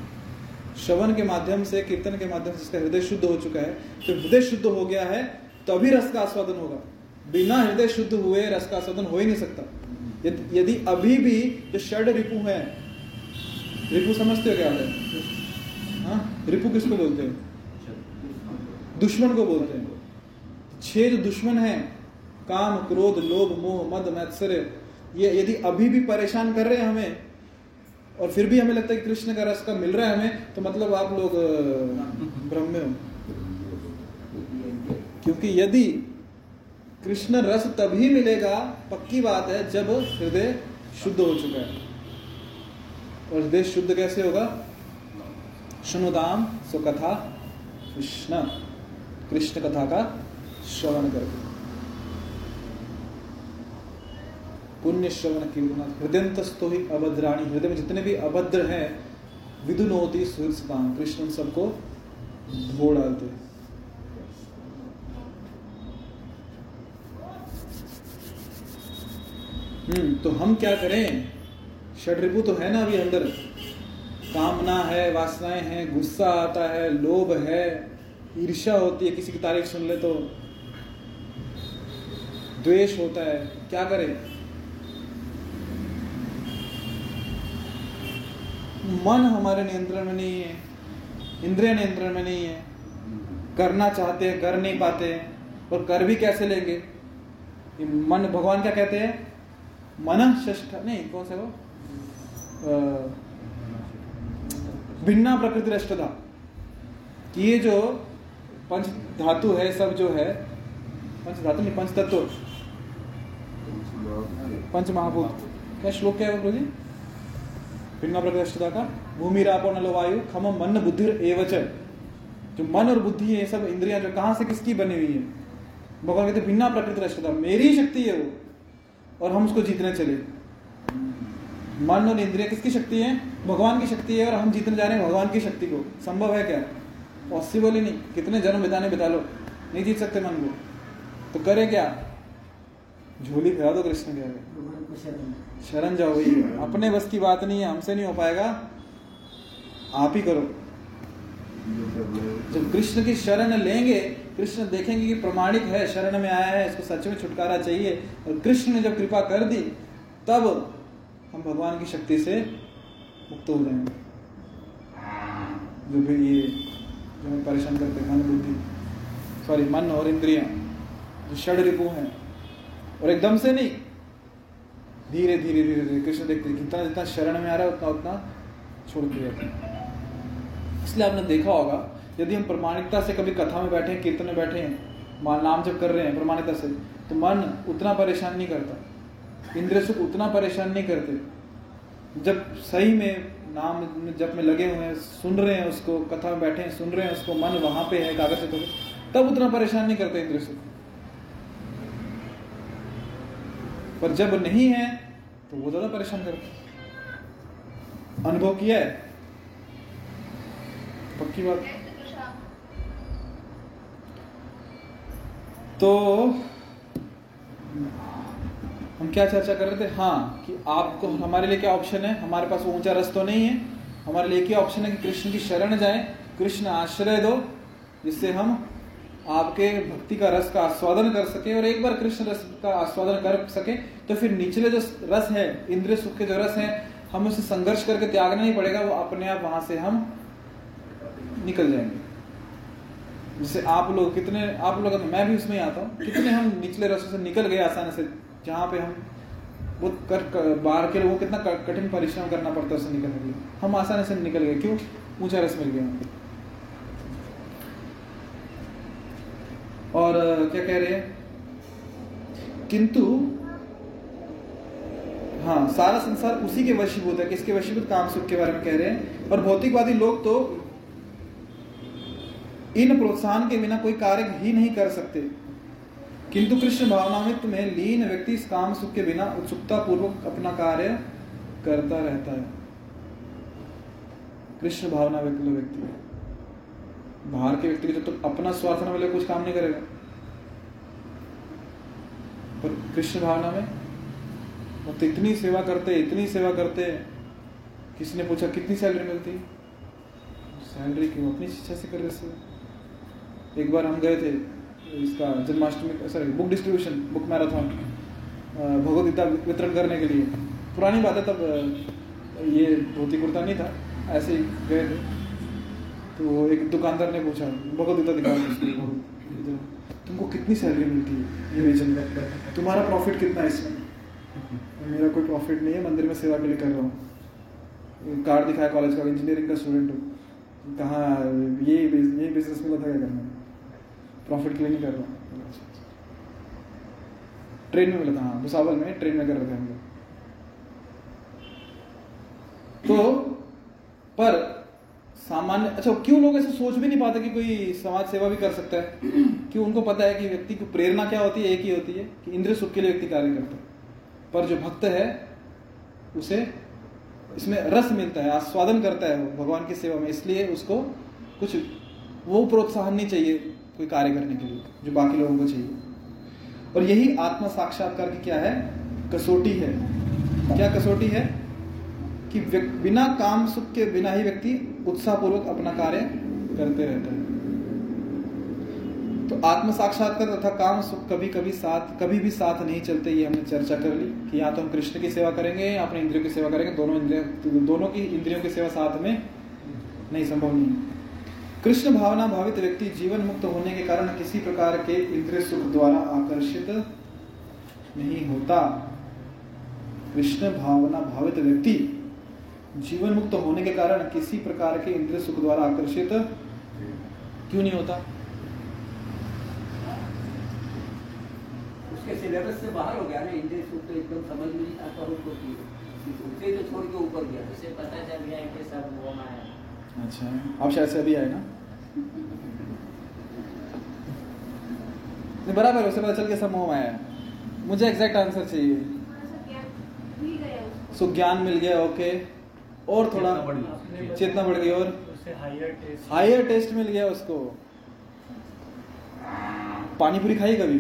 श्रवण के माध्यम से, कीर्तन के माध्यम से इसका हृदय शुद्ध हो चुका है। तो हृदय शुद्ध हो गया है तभी रस का आस्वादन होगा। बिना हृदय शुद्ध हुए रस का आस्वादन हो ही नहीं सकता। यदि अभी भी जो षड रिपु है, रिपु समझते हो क्या होता है? हाँ, रिपु किसको बोलते हैं? दुश्मन को बोलते हैं। छह जो दुश्मन हैं, काम, क्रोध, लोभ, मोह, मद, मैत्सर्य, ये यदि अभी भी परेशान कर रहे हैं हमें और फिर भी हमें लगता है कि कृष्ण का रस का मिल रहा है हमें, तो मतलब आप लोग ब्रह्म हो। क्योंकि यदि कृष्ण रस तभी मिलेगा, पक्की बात है, जब हृदय शुद्ध हो चुका है। और हृदय शुद्ध कैसे होगा? शुनुदाम सो कथा कृष्ण, कृष्ण कथा का श्रवण करके, पुण्य श्रवण कीर्तन हृदयंतस्तो ही अभद्राणी, हृदय में जितने भी अभद्र हैं विदुनोति सुरसताम, कृष्ण सबको धो डालते। तो हम क्या करें? षड्रिपु तो है ना अभी अंदर, कामना है, वासनाएं हैं, गुस्सा आता है, लोभ है, ईर्ष्या होती है, किसी की तारीफ सुन ले तो द्वेष होता है। क्या करें? मन हमारे नियंत्रण में नहीं है, इंद्रिय नियंत्रण में नहीं है, करना चाहते हैं, कर नहीं पाते हैं, और कर भी कैसे लेंगे? मन, भगवान क्या कहते हैं? मन श्रेष्ठ नहीं, कौन सा वो, भिन्ना प्रकृति रष्टता, कि ये जो पंच धातु है, सब जो है पंच धातु नहीं, पंच तत्व, पंच महाभूत, क्या श्लोक क्या है वो जी? भिन्ना प्रकृति रष्टता का, भूमि रापो नलो वायु खम मन बुद्धिर एवच। जो मन और बुद्धि है, सब इंद्रियां जो कहाँ से किसकी बनी हुई है? भगवान कहते भिन्ना प्रकृति रष्टता, मेरी शक्ति है वो और हम उसको जीतने चले। मन और इंद्रिय किसकी शक्ति है? भगवान की शक्ति है, और हम जीतने जा रहे हैं भगवान की शक्ति को। संभव है क्या? पॉसिबल ही नहीं। कितने जन्म बिताने बिता लो, नहीं जीत सकते मन को। तो करे क्या? झोली फिरा दो कृष्ण के आगे, शरण जाओ। ये अपने बस की बात नहीं है, हमसे नहीं हो पाएगा, आप ही करो। जब कृष्ण की शरण लेंगे, कृष्ण देखेंगे कि प्रमाणिक है, शरण में आया है, इसको सच में छुटकारा चाहिए, और कृष्ण ने जब कृपा कर दी तब हम भगवान की शक्ति से मुक्त हो जाएंगे। जो भी ये जो हमें परेशान करते मन बुद्धि सॉरी मन और इंद्रियां जो षड रिपु हैं, और एकदम से नहीं, धीरे धीरे धीरे धीरे कृष्ण देखते, जितना जितना शरण में आ रहा है उतना उतना छोड़ दिया था। इसलिए आपने देखा होगा, यदि हम प्रामाणिकता से कभी कथा में बैठे, कीर्तन में बैठे हैं, नाम जब कर रहे हैं प्रामाणिकता से, तो मन उतना परेशान नहीं करता, इंद्रिय सुख उतना परेशान नहीं करते। जब सही में नाम जब में लगे हुए हैं, सुन रहे हैं उसको, कथा में बैठे हैं, सुन रहे हैं उसको, मन वहाँ पे है कागज से, तो तब उतना परेशान नहीं करते इंद्रिय सुख। पर जब नहीं है तो वो ज़्यादा परेशान करते। अनुभव किया है, पक्की बात। तो हम क्या चर्चा कर रहे थे? हाँ, कि आपको हमारे लिए क्या ऑप्शन है? हमारे पास वो ऊंचा रस तो नहीं है, हमारे लिए क्या ऑप्शन है कि कृष्ण की शरण जाए, कृष्ण आश्रय दो, जिससे हम आपके भक्ति का रस का आस्वादन कर सके। और एक बार कृष्ण रस का आस्वादन कर सके तो फिर निचले जो रस है, इंद्रिय सुख के जो रस है, हम उसे संघर्ष करके त्यागना नहीं पड़ेगा, वो अपने आप वहां से हम निकल जाएंगे। जैसे आप लोग कितने, आप लोग, मैं भी उसमें आता हूँ, कितने हम निचले रसों से निकल गए आसानी से, जहाँ पे हम बहुत कर, कर, बाहर के लोगों को कितना कठिन परिश्रम करना पड़ता है उससे निकलने के लिए, हम आसानी से निकल गए। क्यों? ऊंचा रस मिल गया। और क्या कह रहे हैं? किंतु हाँ, सारा संसार उसी के वशीभूत है। किसके वशीभूत? काम सुख के बारे में कह रहे हैं। और भौतिकवादी लोग तो इन प्रोत्साहन के बिना कोई कार्य ही नहीं कर सकते, किंतु कृष्ण भावनामृत में लीन व्यक्ति इस काम सुख के बिना उत्सुकता पूर्वक अपना कार्य करता रहता है। कृष्ण भावना व्यक्ति, बाहर के व्यक्ति जब तक तो अपना स्वार्थ न मिले कुछ काम नहीं करेगा। पर कृष्ण भावना में वो तो इतनी सेवा करते इतनी सेवा करते किसी ने पूछा कितनी सैलरी मिलती? सैलरी क्यों, अपनी इच्छा से कर रहे। एक बार हम गए थे इसका Janmashtami, sorry book distribution, book marathon, Bhagavad Gita वितरण करने के लिए। पुरानी बात है, तब ये धोती कुर्ता नहीं था, ऐसे ही गए थे। तो एक दुकानदार ने पूछा, भगवद गीता दिखा, तुमको कितनी सैलरी मिलती है ये रीजन में, तुम्हारा प्रॉफिट कितना है इसमें? मेरा कोई प्रॉफिट नहीं है, मंदिर में सेवा के लिए कर रहा हूँ। कार्ड दिखाया कॉलेज का, इंजीनियरिंग का स्टूडेंट हूँ, कहाँ ये ये बिजनेस में लगा करना, प्रॉफिट के लिए नहीं कर रहा। ट्रेन में मिला था, हाँ भुसावल में ट्रेन में कर रहे थे हम लोग। तो पर सामान्य, अच्छा क्यों लोग ऐसे सोच भी नहीं पाते कि कोई समाज सेवा भी कर सकता है? क्यों? उनको पता है कि व्यक्ति की प्रेरणा क्या होती है, एक ही होती है कि इंद्रिय सुख के लिए व्यक्ति कार्य करता है। पर जो भक्त है उसे इसमें रस मिलता है, आस्वादन करता है वो भगवान की सेवा में, इसलिए उसको कुछ वो प्रोत्साहन नहीं चाहिए कोई कार्य करने के लिए जो बाकी लोगों को चाहिए। और यही आत्म साक्षात्कार की क्या है, कसौटी है। क्या कसौटी है? कि बिना काम सुख के बिना ही व्यक्ति उत्साहपूर्वक अपना कार्य करते रहता है। तो आत्म साक्षात्कार तथा काम सुख कभी कभी साथ कभी भी साथ नहीं चलते, ये हमने चर्चा कर ली। कि या तो हम कृष्ण की सेवा करेंगे या अपने इंद्रियों की सेवा करेंगे, दोनों इंद्रियों दोनों की इंद्रियों की सेवा साथ में नहीं, संभव नहीं। कृष्ण भावना भावित व्यक्ति जीवन मुक्त होने के कारण किसी प्रकार के इंद्रिय सुख द्वारा आकर्षित नहीं होता। कृष्ण भावना भावित व्यक्ति जीवन मुक्त होने के कारण किसी प्रकार के इंद्रिय सुख द्वारा आकर्षित क्यों नहीं होता? उसके सिलेबस से बाहर हो गया ना इंद्रिय सुख, तो एकदम समझ में नहीं आता उसको कि उसे तो छोड़ के ऊपर गया, उसे पता चल गया कि सब वो माया है। अच्छा, आप शायद से अभी आए ना? नहीं, बराबर, उसे पता चल गया सब मोह माया है। मुझे एग्जैक्ट आंसर चाहिए। सो ज्ञान मिल गया, ओके, और थोड़ा चेतना बढ़ गई, और हायर टेस्ट मिल गया उसको। पानी पूरी खाई कभी?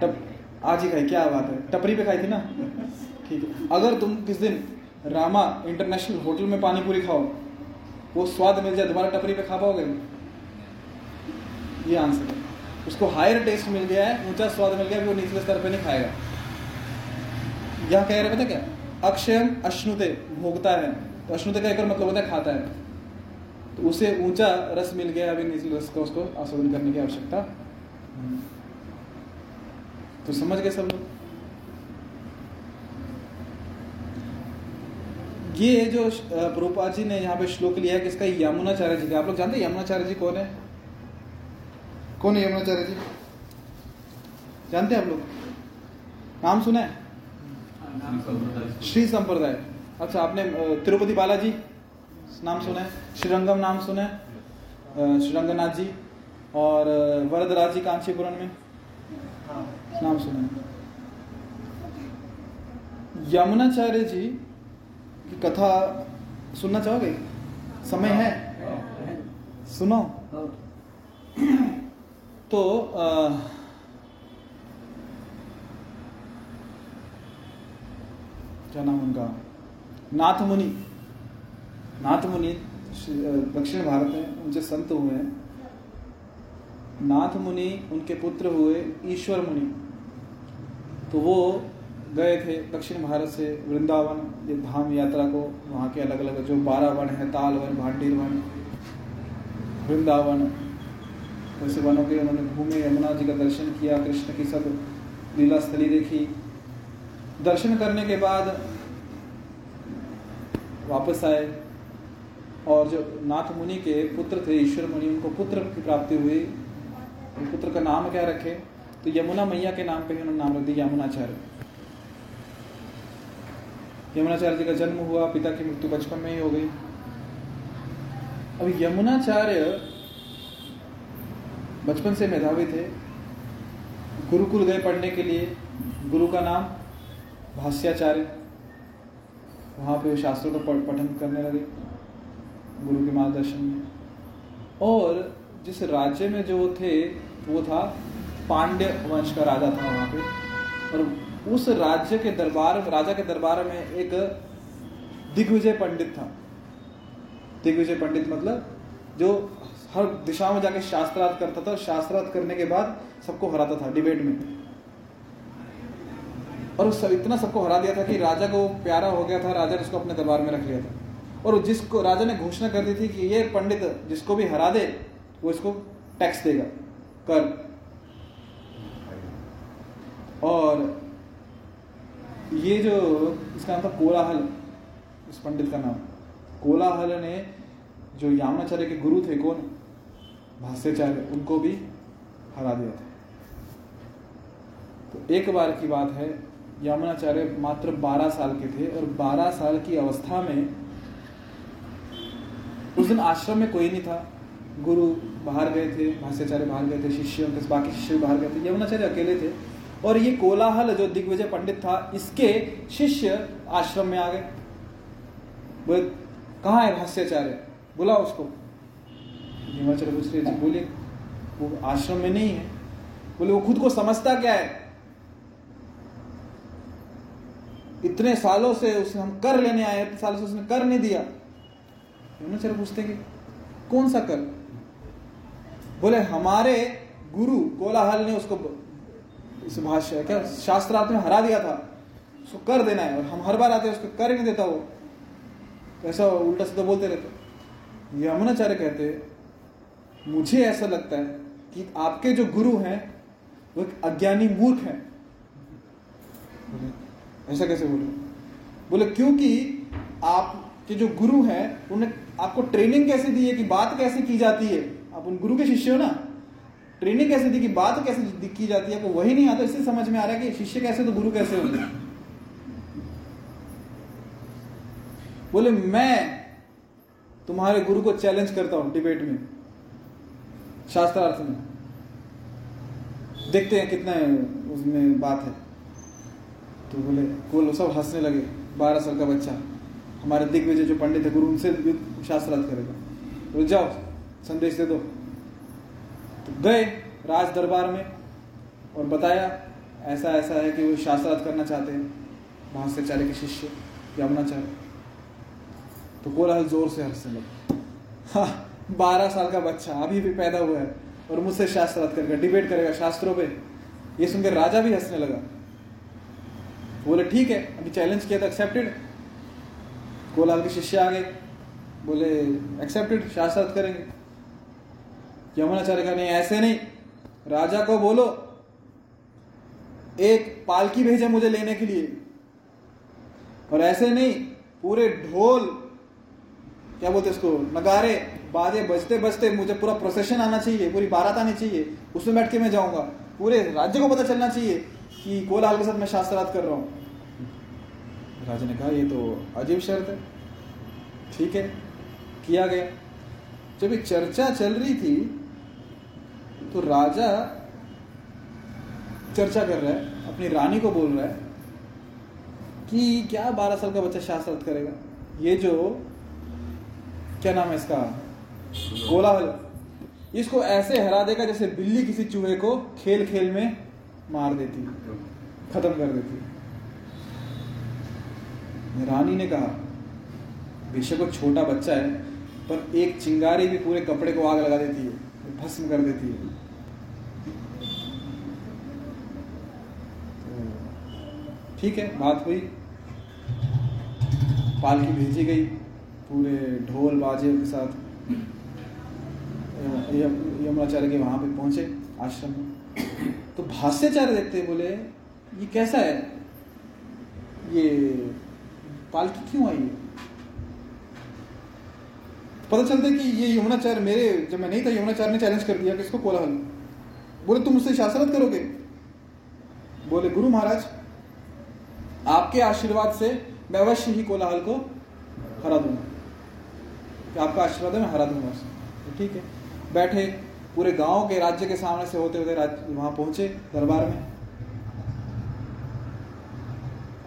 टप, आज ही खाई, क्या बात है, टपरी पे खाई थी ना, ठीक है। अगर तुम किस दिन रामा इंटरनेशनल होटल में पानी पूरी खाओ, वो स्वाद मिल जाए, दोबारा टपरी पे खा पाओगे? ये आंसर है। उसको हायर टेस्ट मिल गया है, ऊंचा स्वाद मिल गया, वो निचले स्तर पे नहीं खाएगा। यहाँ कह रहे पता क्या, अक्षयम अश्नुते, भोगता है, तो अश्नुते का एक और मतलब होता है खाता है। तो उसे ऊंचा रस मिल गया, अभी निचले रस का उसको आस्वादन करने की आवश्यकता। तो समझ गए सब लोग? ये जो प्रभुपाद जी ने यहाँ पे श्लोक लिया है किसका? यामुनाचार्य जी का। आप लोग जानते हैं यामुनाचार्य जी कौन है? कौन है यामुनाचार्य जी? जानते हैं आप लोग? नाम सुना है? श्री संप्रदाय। अच्छा, आपने तिरुपति बालाजी नाम सुना है? श्रीरंगम नाम सुना है? श्री रंगनाथ जी और वरदराज जी कांचीपुरम में नाम सुना है? यामुनाचार्य जी की कथा सुनना चाहोगे? समय है, सुनो। तो आ, क्या नाम उनका? नाथ मुनि। नाथ मुनि दक्षिण भारत में उनसे संत हुए हैं। नाथ मुनि, उनके पुत्र हुए ईश्वर मुनि। तो वो गए थे दक्षिण भारत से वृंदावन, ये धाम यात्रा को, वहाँ के अलग अलग जो बारह वन है, ताल वन, भांडीर वन, वृंदावन, वैसे वनों के उन्होंने घूमे। यमुना जी का दर्शन किया, कृष्ण की सब लीला स्थली देखी। दर्शन करने के बाद वापस आए और जो नाथ मुनि के पुत्र थे ईश्वर मुनि, उनको पुत्र की प्राप्ति हुई। पुत्र का नाम क्या रखे? तो यमुना मैया के नाम पे उन्होंने नाम रख दिया यमुनाचार्य। यमुनाचार्य जी का जन्म हुआ, पिता की मृत्यु बचपन में ही हो गई। अब यमुनाचार्य बचपन से मेधावी थे। गुरुकुल गए पढ़ने के लिए। गुरु का नाम भाष्यचार्य। वहाँ पे शास्त्रों का पठन करने लगे गुरु के मार्गदर्शन में। और जिस राज्य में जो थे वो था पांड्य वंश का राजा था वहाँ पे। और उस राज्य के दरबार, राजा के दरबार में एक दिग्विजय पंडित था। दिग्विजय पंडित मतलब जो हर दिशा में जाके शास्त्रार्थ करता था और शास्त्रार्थ करने के बाद सबको हराता था डिबेट में। और उस सब, इतना सबको हरा दिया था कि राजा को प्यारा हो गया था। राजा ने उसको अपने दरबार में रख लिया था। और जिसको राजा ने घोषणा कर दी थी कि ये पंडित जिसको भी हरा दे वो इसको टैक्स देगा, कर। और ये जो इसका नाम था कोलाहल, इस पंडित का नाम। कोलाहल ने जो यामुनाचार्य के गुरु थे, कौन? भाष्याचार्य, उनको भी हरा दिया था। तो एक बार की बात है, यामुनाचार्य मात्र बारह साल के थे। और बारह साल की अवस्था में उस दिन आश्रम में कोई नहीं था। गुरु बाहर गए थे, भाष्याचार्य बाहर गए थे, शिष्य उनके बाकी शिष्य बाहर गए थे, यमुनाचार्य अकेले थे। और ये कोलाहल जो दिग्विजय पंडित था, इसके शिष्य आश्रम में आ गए। बोले कहाँ है भाष्याचार्य, बोला उसको। यमुनाचार्य पूछ रहे, बोले वो आश्रम में नहीं है। बोले वो खुद को समझता क्या है? इतने सालों से उसे हम कर लेने आए, इतने सालों से उसने कर नहीं दिया। यमुनाचार्य पूछते कि कौन सा कर? बोले हमारे गुरु कोलाहल ने उसको इस भाष्य क्या शास्त्रार्थ में हरा दिया था, उसको कर देना है। और हम हर बार आते हैं, उसको कर ही नहीं देता। वो ऐसा उल्टा सीधा बोलते रहते। यमुनाचार्य कहते, मुझे ऐसा लगता है कि आपके जो गुरु हैं वो एक अज्ञानी मूर्ख हैं। बोले ऐसा कैसे बोले? बोले क्योंकि आपके जो गुरु हैं उन्हें आपको ट्रेनिंग कैसे दी है कि बात कैसे की जाती है। आप उन गुरु के शिष्य हो ना, ट्रेनिंग कैसे दी कि बात कैसे की जाती है, आपको वही नहीं आता। इससे समझ में आ रहा है कि शिष्य कैसे तो गुरु कैसे होंगे। बोले मैं तुम्हारे गुरु को चैलेंज करता हूं डिबेट में, शास्त्रार्थ में, देखते हैं कितना है उसमें बात है। तो बोले वो लोग सब हंसने लगे। बारह साल का बच्चा, हमारे दिग्विजय जो पंडित है गुरु, उनसे शास्त्रार्थ करेगा। बोले जाओ संदेश दे दो। तो गए राज दरबार में और बताया ऐसा ऐसा है कि वो शास्त्रार्थ करना चाहते हैं, भाष्याचार्य के शिष्य यामुनाचार्य। तो कोलाहल जोर से हंसने लगे। हाँ, बारह साल का बच्चा अभी भी पैदा हुआ है और मुझसे शास्त्रार्थ करेगा, डिबेट करेगा शास्त्रों पे। ये सुनकर राजा भी हंसने लगा। बोले ठीक है, अभी चैलेंज किया तो एक्सेप्टेड। कोलाहल के शिष्य आ गए, बोले एक्सेप्टेड, शास्त्रार्थ करेंगे। यमुनाचार्य का नहीं, ऐसे नहीं, राजा को बोलो एक पालकी भेजे मुझे लेने के लिए। और ऐसे नहीं पूरे ढोल क्या बोलते इसको नगारे बाजे बजते बजते मुझे पूरा प्रोसेशन आना चाहिए, पूरी बारात आनी चाहिए, उसमें बैठ के मैं जाऊंगा, पूरे राज्य को पता चलना चाहिए कि कोलाहल के साथ मैं शास्त्रार्थ कर रहा हूँ। राजा ने कहा ये तो अजीब शर्त है, ठीक है, किया गया। जब एक चर्चा चल रही थी तो राजा चर्चा कर रहा है, अपनी रानी को बोल रहा है कि क्या बारह साल का बच्चा शास्त्रार्थ करेगा, ये जो क्या नाम है इसका कोलाहल, इसको ऐसे हरा देगा जैसे बिल्ली किसी चूहे को खेल खेल में मार देती, खत्म कर देती। रानी ने कहा बेशक वो छोटा बच्चा है पर एक चिंगारी भी पूरे कपड़े को आग लगा देती है, भस्म कर देती है। ठीक है, बात हुई, पालकी भेजी गई पूरे ढोल बाजे के साथ यामुनाचार्य के वहाँ पे पहुँचे आश्रम में। तो भाष्यचार्य देखते बोले ये कैसा है, ये पालकी क्यों आई है? पता चलता है कि ये यामुनाचार्य मेरे जब मैं नहीं था यामुनाचार्य ने चैलेंज कर दिया कि इसको कोलाहल, बोले तुम उससे शास्त्रार्थ करोगे? बोले गुरु महाराज आपके आशीर्वाद से मैं अवश्य ही कोलाहल को हरा दूंगा, आपका आशीर्वाद है मैं हरा दूंगा। ठीक है, बैठे पूरे गांव के राज्य के सामने से होते होते वहां पहुंचे दरबार में,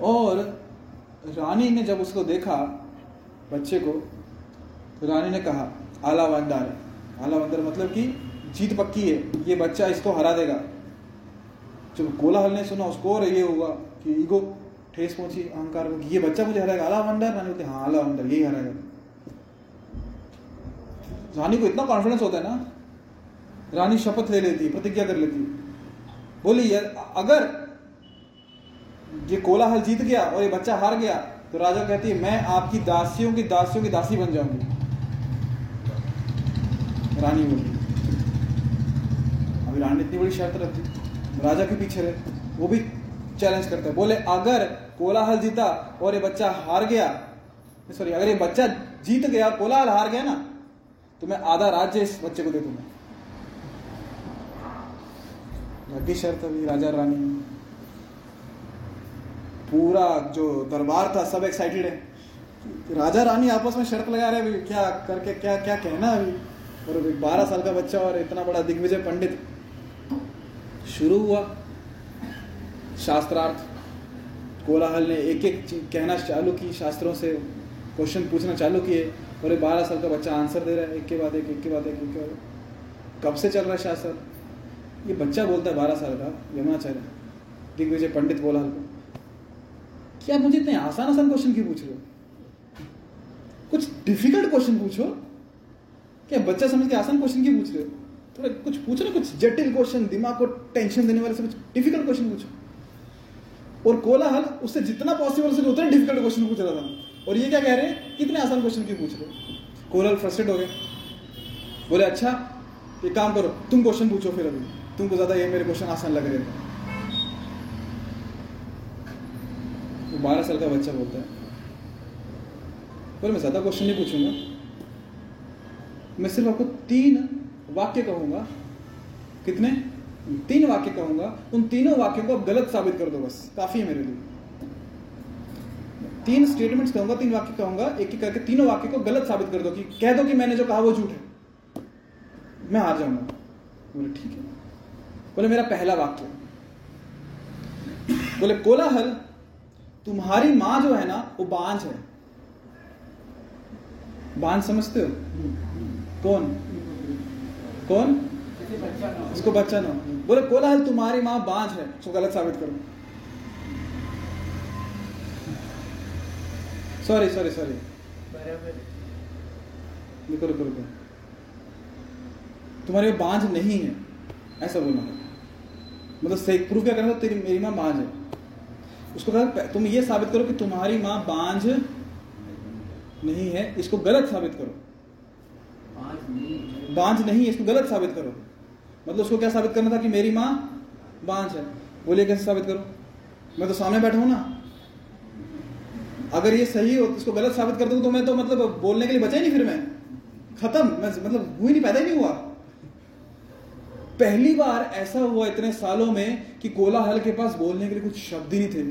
और रानी ने जब उसको देखा बच्चे को तो रानी ने कहा आला वंदर, आला वंदर मतलब कि जीत पक्की है, ये बच्चा इसको हरा देगा। जब कोलाहल ने सुना उसको और ये हुआ कि ईगो ठेस पहुंची, अहंकार को, ये बच्चा मुझे हराएगा, आला वंदर, रानी बोलते हाँ आला वंदर यही हराएगा। रानी को इतना कॉन्फिडेंस होता है ना, रानी शपथ ले लेती, प्रतिज्ञा कर लेती, बोली अगर ये कोलाहल जीत गया और ये बच्चा हार गया तो राजा कहती है मैं आपकी दासियों की दासियों की दासी बन जाऊंगी। रानी बोली अभी रानी इतनी बड़ी शर्त रखती, राजा के पीछे रहे, वो भी चैलेंज करते हैं, बोले अगर कोलाहल जीता और ये बच्चा हार गया, सॉरी अगर ये बच्चा जीत गया कोलाहल हार गया ना तो मैं आधा राज्य इस बच्चे को दे दूंगा। बड़ी शर्त थी राजा रानी। पूरा जो दरबार था सब एक्साइटेड है, राजा रानी आपस में शर्त लगा रहे हैं क्या करके क्या क्या कहना अभी, और बारह साल का बच्चा और इतना बड़ा दिग्विजय पंडित। शुरू हुआ शास्त्रार्थ, कोलाहल ने एक एक चीज कहना चालू की, शास्त्रों से क्वेश्चन पूछना चालू किए, और ये बारह साल का बच्चा आंसर दे रहा है एक के बाद एक, एक के बाद एक, एक के बाद। कब से चल रहा है शास्त्रार्थ? ये बच्चा बोलता है बारह साल का यामुनाचार्य दिग्विजय पंडित कोलाहल को, क्या मुझे इतने आसान आसान क्वेश्चन क्यों पूछ रहे हो, कुछ डिफिकल्ट क्वेश्चन पूछो, क्या बच्चा समझ के आसान क्वेश्चन क्यों पूछ रहे हो, थोड़ा कुछ पूछो ना, कुछ जटिल क्वेश्चन, दिमाग को टेंशन देने वाले से कुछ डिफिकल्ट क्वेश्चन पूछो। और कोलाहल उससे जितना पॉसिबल उससे उतना डिफिकल्ट क्वेश्चन पूछ रहा था, और ये क्या कह रहे हैं कितने आसान क्वेश्चन क्यों पूछ रहे हो। कोलाहल फ्रस्ट्रेट हो गए, बोले अच्छा एक काम करो तुम क्वेश्चन पूछो, फिर अभी तुमको ज्यादा ये मेरे क्वेश्चन आसान लग रहे हैं। तो बारह साल का बच्चा बोलता है पर मैं ज्यादा क्वेश्चन नहीं पूछूंगा, मैं सिर्फ आपको तीन वाक्य कहूंगा, कितने तीन वाक्य कहूंगा, उन तीनों वाक्यों को आप गलत साबित कर दो, बस काफी है मेरे लिए। तीन स्टेटमेंट्स कहूंगा, तीन वाक्य कहूंगा, एक एक करके तीनों वाक्य को गलत साबित कर दो, कि कह दो कि मैंने जो कहा वो झूठ है, मैं हार जाऊंगा। बोले ठीक है। बोले मेरा पहला वाक्य, बोले कोलाहल तुम्हारी मां जो है ना वो बांझ है। बांझ समझते हो? कौन कौन इसको बच्चा ना। बोले कोलाहल तुम्हारी माँ बांझ है, इसको गलत साबित करो। सॉरी सॉरी सॉरी रुको रुको रुको तुम्हारी माँ बांझ नहीं है ऐसा बोलना, मतलब सही प्रूफ क्या करना, तेरी मेरी माँ बांझ है, उसको कहा तुम ये साबित करो कि तुम्हारी माँ बांझ नहीं है, इसको गलत साबित करो। बांझ नहीं है इसको गलत साबित करो, मतलब उसको क्या साबित करना था कि मेरी माँ बांझ है। बोलिए कैसे साबित करूं, मैं तो सामने बैठा हूं ना, अगर ये सही हो तो इसको गलत साबित कर दूं तो मैं तो मतलब बोलने के लिए बचा ही नहीं, फिर मैं खत्म, मैं मतलब हुई नहीं, पैदा ही नहीं हुआ। पहली बार ऐसा हुआ इतने सालों में कि कोलाहल के पास बोलने के लिए कुछ शब्द ही नहीं थे।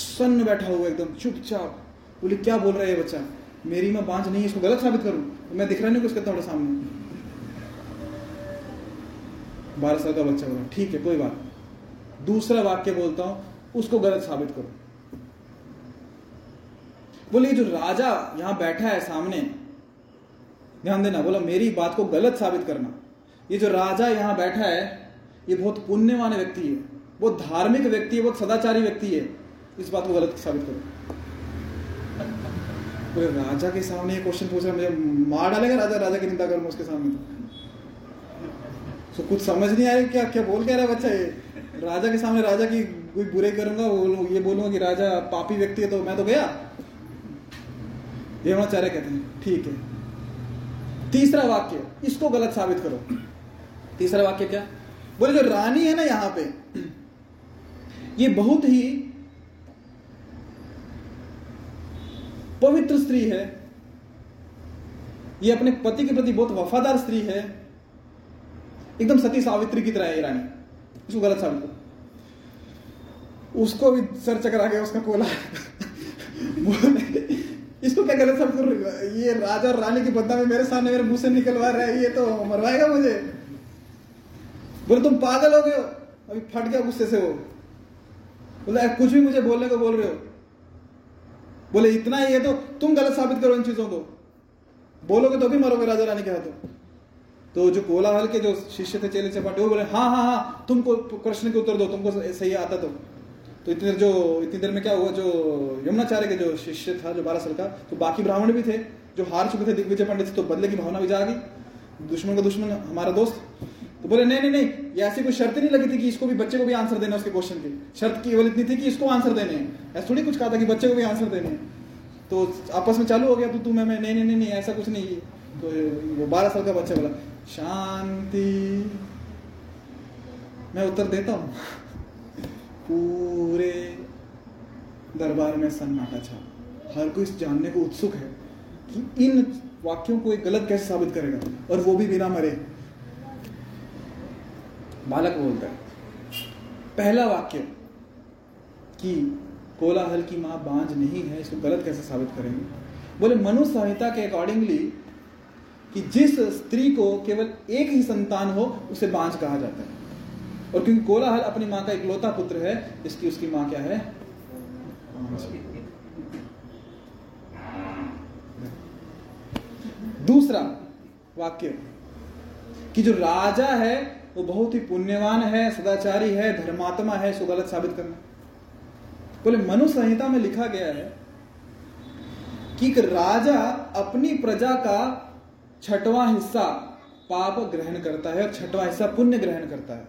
सन्न बैठा हुआ एकदम चुपचाप, बोले क्या बोल रहा है ये बच्चा, मेरी माँ बांझ नहीं है, इसको गलत साबित करूं तो मैं दिख रहा नहीं कुछ करता हूँ सामने। बारह साल का बच्चा बोला ठीक है कोई बात नहीं, दूसरा वाक्य बोलता हूं उसको गलत साबित करो। बोले जो राजा यहां बैठा है सामने, ध्यान देना, बोला मेरी बात को गलत साबित करना, ये जो राजा यहाँ बैठा है ये बहुत पुण्यवान व्यक्ति है, बहुत धार्मिक व्यक्ति है, बहुत सदाचारी व्यक्ति है, इस बात को गलत साबित करो। बोले राजा के सामने ये क्वेश्चन पूछ रहा है, मुझे मार डालेगा राजा, राजा की निंदा करूंगा उसके सामने तो so, कुछ समझ नहीं आया क्या क्या बोल कह रहा है बच्चा ये, राजा के सामने राजा की कोई बुरे करूंगा, ये बोलूंगा कि राजा पापी व्यक्ति है तो मैं तो गया। यामुनाचार्य कहते हैं ठीक है तीसरा वाक्य इसको गलत साबित करो। तीसरा वाक्य क्या? बोले जो रानी है ना यहाँ पे, ये बहुत ही पवित्र स्त्री है, ये अपने पति के प्रति बहुत वफादार स्त्री है, एकदम सती सावित्री की तरह है ये रानी, इसको गलत साबित करो। उसको भी सर चकरा गया उसका कोला इसको क्या गलत साबित करो, ये राजा और रानी की बदनामी मेरे सामने मेरे मुंह से निकलवा रहा है, ये तो मरवाएगा मुझे। बोले तुम पागल हो गए हो, अभी फट गया गुस्से से वो, बोला कुछ भी मुझे बोलने को बोल रहे हो। बोले इतना ही है तो तुम गलत साबित करो इन चीजों को, बोलोगे तो भी मरोगे राजा रानी के हाथों। तो जो कोलाहल के जो शिष्य थे चेले चपाटे वो बोले हाँ हाँ हाँ तुमको कृष्ण को उत्तर दो, तुमको सही आता तो। तो इतनी देर जो इतनी देर में क्या हुआ, जो यामुनाचार्य के जो शिष्य था जो बारह साल का, तो बाकी ब्राह्मण भी थे जो हार चुके थे दिग्विजय पंडित, तो बदले की भावना भी जागी, दुश्मन का दुश्मन हमारा दोस्त। तो बोले नहीं नहीं नहीं, ये ऐसी कोई शर्त नहीं लगी थी कि इसको भी बच्चे को भी आंसर देना, उसके क्वेश्चन की शर्त केवल इतनी थी कि इसको आंसर देने हैं, ऐसा थोड़ी कुछ कहा था कि बच्चे को भी आंसर देने हैं। तो आपस में चालू हो गया तो तू मैं मैं नहीं नहीं नहीं ऐसा कुछ नहीं। तो वो बारह साल का बच्चा बोला शांति, मैं उत्तर देता हूँ। पूरे दरबार में सन्नाटा छा, हर कोई जानने को उत्सुक है कि इन वाक्यों को एक गलत कैसे साबित करेगा, और वो भी बिना मरे। बालक बोलता है पहला वाक्य कि कोलाहल की माँ बांझ नहीं है, इसको गलत कैसे साबित करेंगे। बोले मनु संहिता के अकॉर्डिंगली कि जिस स्त्री को केवल एक ही संतान हो उसे बांझ कहा जाता है, और क्योंकि कोलाहल अपनी माँ का इकलौता पुत्र है इसकी उसकी माँ क्या है, बांझ। दूसरा वाक्य कि जो राजा है वो बहुत ही पुण्यवान है, सदाचारी है, धर्मात्मा है, इसको गलत साबित करना। बोले मनु संहिता में लिखा गया है कि राजा अपनी प्रजा का छठवां हिस्सा पाप ग्रहण करता है और छठवां हिस्सा पुण्य ग्रहण करता है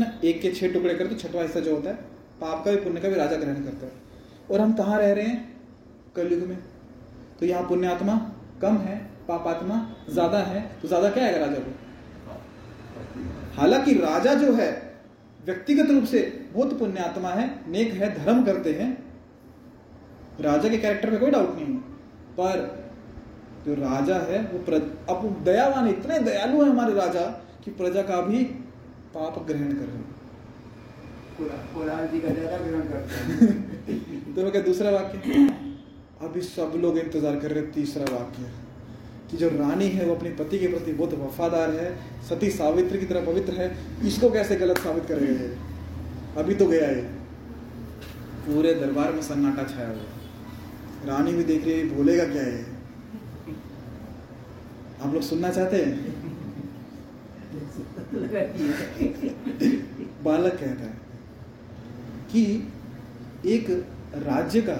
ना, एक के छह टुकड़े कर तो छठवां हिस्सा जो होता है पाप का भी पुण्य का भी राजा ग्रहण करता है। और हम कहाँ रह रहे हैं, कलयुग में, तो यहाँ पुण्यात्मा कम है, पापात्मा ज्यादा है, तो ज्यादा क्या आएगा राजा को। हालांकि राजा जो है व्यक्तिगत रूप से बहुत पुण्यात्मा है, नेक है, धर्म करते हैं, राजा के कैरेक्टर में कोई डाउट नहीं है, पर जो राजा है वो अब दयावान, इतने दयालु है हमारे राजा कि प्रजा का भी पाप ग्रहण कर रहे हैं। कोलाहल जी का ज्यादा ग्रहण करते हैं। तो क्या दूसरा वाक्य, अभी सब लोग इंतजार कर रहे हैं तीसरा वाक्य कि जो रानी है वो अपने पति के प्रति बहुत वफादार है, सती सावित्री की तरह पवित्र है, इसको कैसे गलत साबित कर रहे हैं, अभी तो गया है। पूरे दरबार में सन्नाटा छाया हुआ, रानी भी देख रही है बोलेगा क्या है। आप लोग सुनना चाहते हैं। बालक कहता है कि एक राज्य का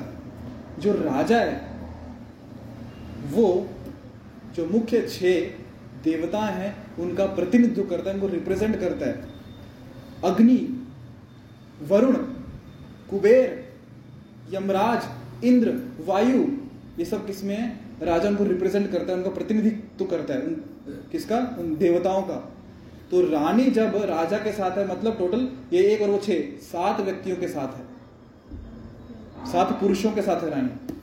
जो राजा है वो जो मुख्य छह देवता हैं उनका प्रतिनिधित्व करता है, उनको रिप्रेजेंट करता है, अग्नि, वरुण, कुबेर, यमराज, इंद्र, वायु, ये सब किसमें है, राजा उनको रिप्रेजेंट करता है, उनका प्रतिनिधित्व करता है, उन किसका, उन देवताओं का। तो रानी जब राजा के साथ है मतलब टोटल ये एक और वो छह, सात व्यक्तियों के साथ है। साथ पुरुषों के साथ है रानी।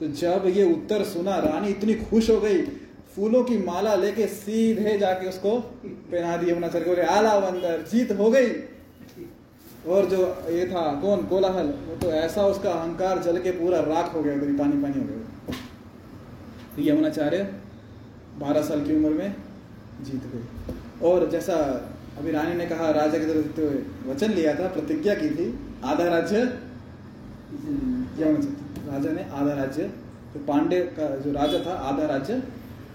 तो जब ये उत्तर सुना रानी इतनी खुश हो गई, फूलों की माला लेके सीधे जाके उसको पहना दी यामुनाचार्य को, आला अंदर जीत हो गई। और जो ये था कौन कोलाहल, वो तो ऐसा उसका अहंकार जल के पूरा राख हो गया, एकदम पानी पानी हो गया। तो यामुनाचार्य बारह साल की उम्र में जीत गए। और जैसा अभी रानी ने कहा, राजा की तरफ देते हुए वचन लिया था, प्रतिज्ञा की थी, आधा राज्य यामुनाचार्य, राजा ने आधा राज्य, तो पांड्य का जो राजा था आधा राज्य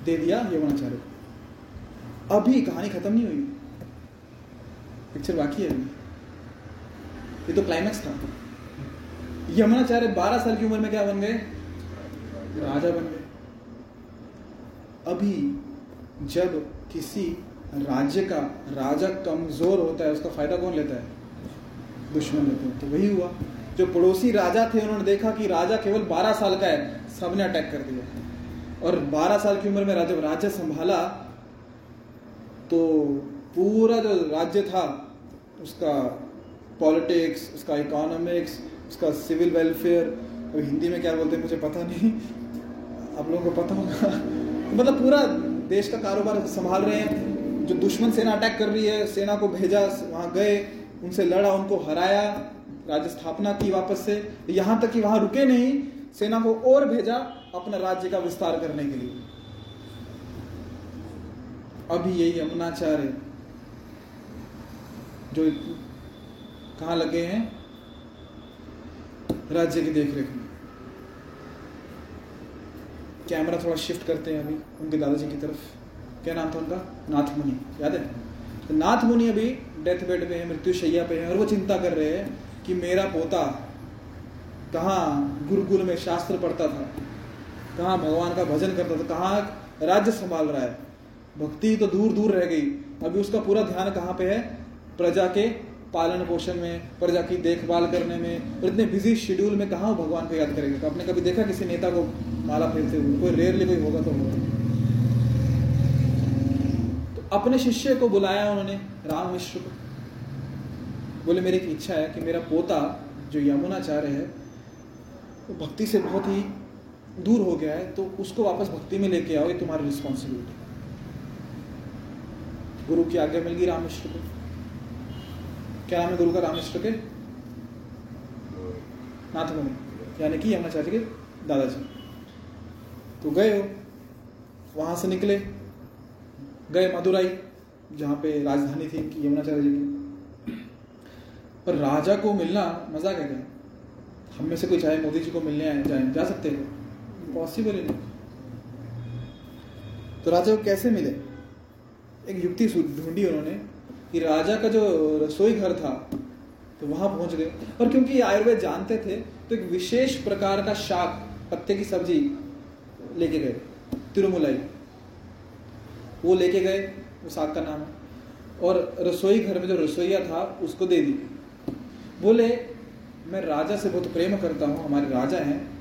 दे दिया यामुनाचार्य को। अभी कहानी खत्म नहीं हुई, पिक्चर बाकी है अभी, ये तो क्लाइमैक्स था। यामुनाचार्य बारह साल की उम्र में क्या बन गए? राजा बन गए। अभी जब किसी राज्य का राजा कमजोर होता है, उसका फायदा कौन लेता है? दुश्मन लेते हैं। तो वही हुआ, जो पड़ोसी राजा थे उन्होंने देखा कि राजा केवल बारह साल का है, सबने अटैक कर दिया। और बारह साल की उम्र में राजा राज्य संभाला, तो पूरा जो राज्य था उसका पॉलिटिक्स, उसका इकोनॉमिक्स, उसका सिविल वेलफेयर, तो हिंदी में क्या बोलते हैं मुझे पता नहीं, आप लोगों को पता होगा। तो मतलब पूरा देश का कारोबार संभाल रहे हैं। जो दुश्मन सेना अटैक कर रही है, सेना को भेजा, वहाँ गए, उनसे लड़ा, उनको हराया, राज्य स्थापना की वापस से। यहाँ तक कि वहाँ रुके नहीं, सेना को और भेजा अपना राज्य का विस्तार करने के लिए। अभी यही यामुनाचार्य जो कहाँ लगे हैं? राज्य की देखरेख में। कैमरा थोड़ा शिफ्ट करते हैं अभी उनके दादाजी की तरफ। क्या नाम था उनका? नाथ मुनि, याद है? तो नाथ मुनि अभी डेथ बेड पे है, मृत्युशैया पे है, और वो चिंता कर रहे हैं कि मेरा पोता कहाँ गुरुकुल में शास्त्र पढ़ता था, कहाँ भगवान का भजन करता था, कहाँ राज्य संभाल रहा है, भक्ति तो दूर दूर रह गई। अभी उसका पूरा ध्यान कहाँ पे है? प्रजा के पालन पोषण में, प्रजा की देखभाल करने में। और इतने बिजी शेड्यूल में कहाँ भगवान को याद करेंगे? तो आपने कभी देखा किसी नेता को माला फेरते हुए? कोई रेयरली कोई होगा तो होगा। अपने शिष्य को बुलाया उन्होंने, राम मिश्र को, बोले मेरी एक इच्छा है कि मेरा पोता जो यामुनाचार्य है वो भक्ति से बहुत ही दूर हो गया है, तो उसको वापस भक्ति में लेके आओ, ये तुम्हारी रिस्पॉन्सिबिलिटी। गुरु की आज्ञा मिल गई राम मिश्र को। क्या नाम है गुरु का राम मिश्र के? नाथ मुनि, यानी कि यामुनाचार्य के दादाजी। तो गए, वहां से निकले, गए मदुराई, जहाँ पे राजधानी थी कि यामुनाचार्य जी की। पर राजा को मिलना मजा क्या है? हम में से कोई चाहे मोदी जी को मिलने आए जाए, जा सकते हैं? पॉसिबल ही नहीं। तो राजा को कैसे मिले? एक युक्ति ढूंढी उन्होंने कि राजा का जो रसोई घर था तो वहाँ पहुँच गए। और क्योंकि आयुर्वेद जानते थे तो एक विशेष प्रकार का शाक, पत्ते की सब्जी लेके गए, तिरुमुलाई, वो लेके गए। वो साग का नाम है। और रसोई घर में जो रसोईया था उसको दे दी। बोले मैं राजा से बहुत प्रेम करता हूँ, हमारे राजा हैं,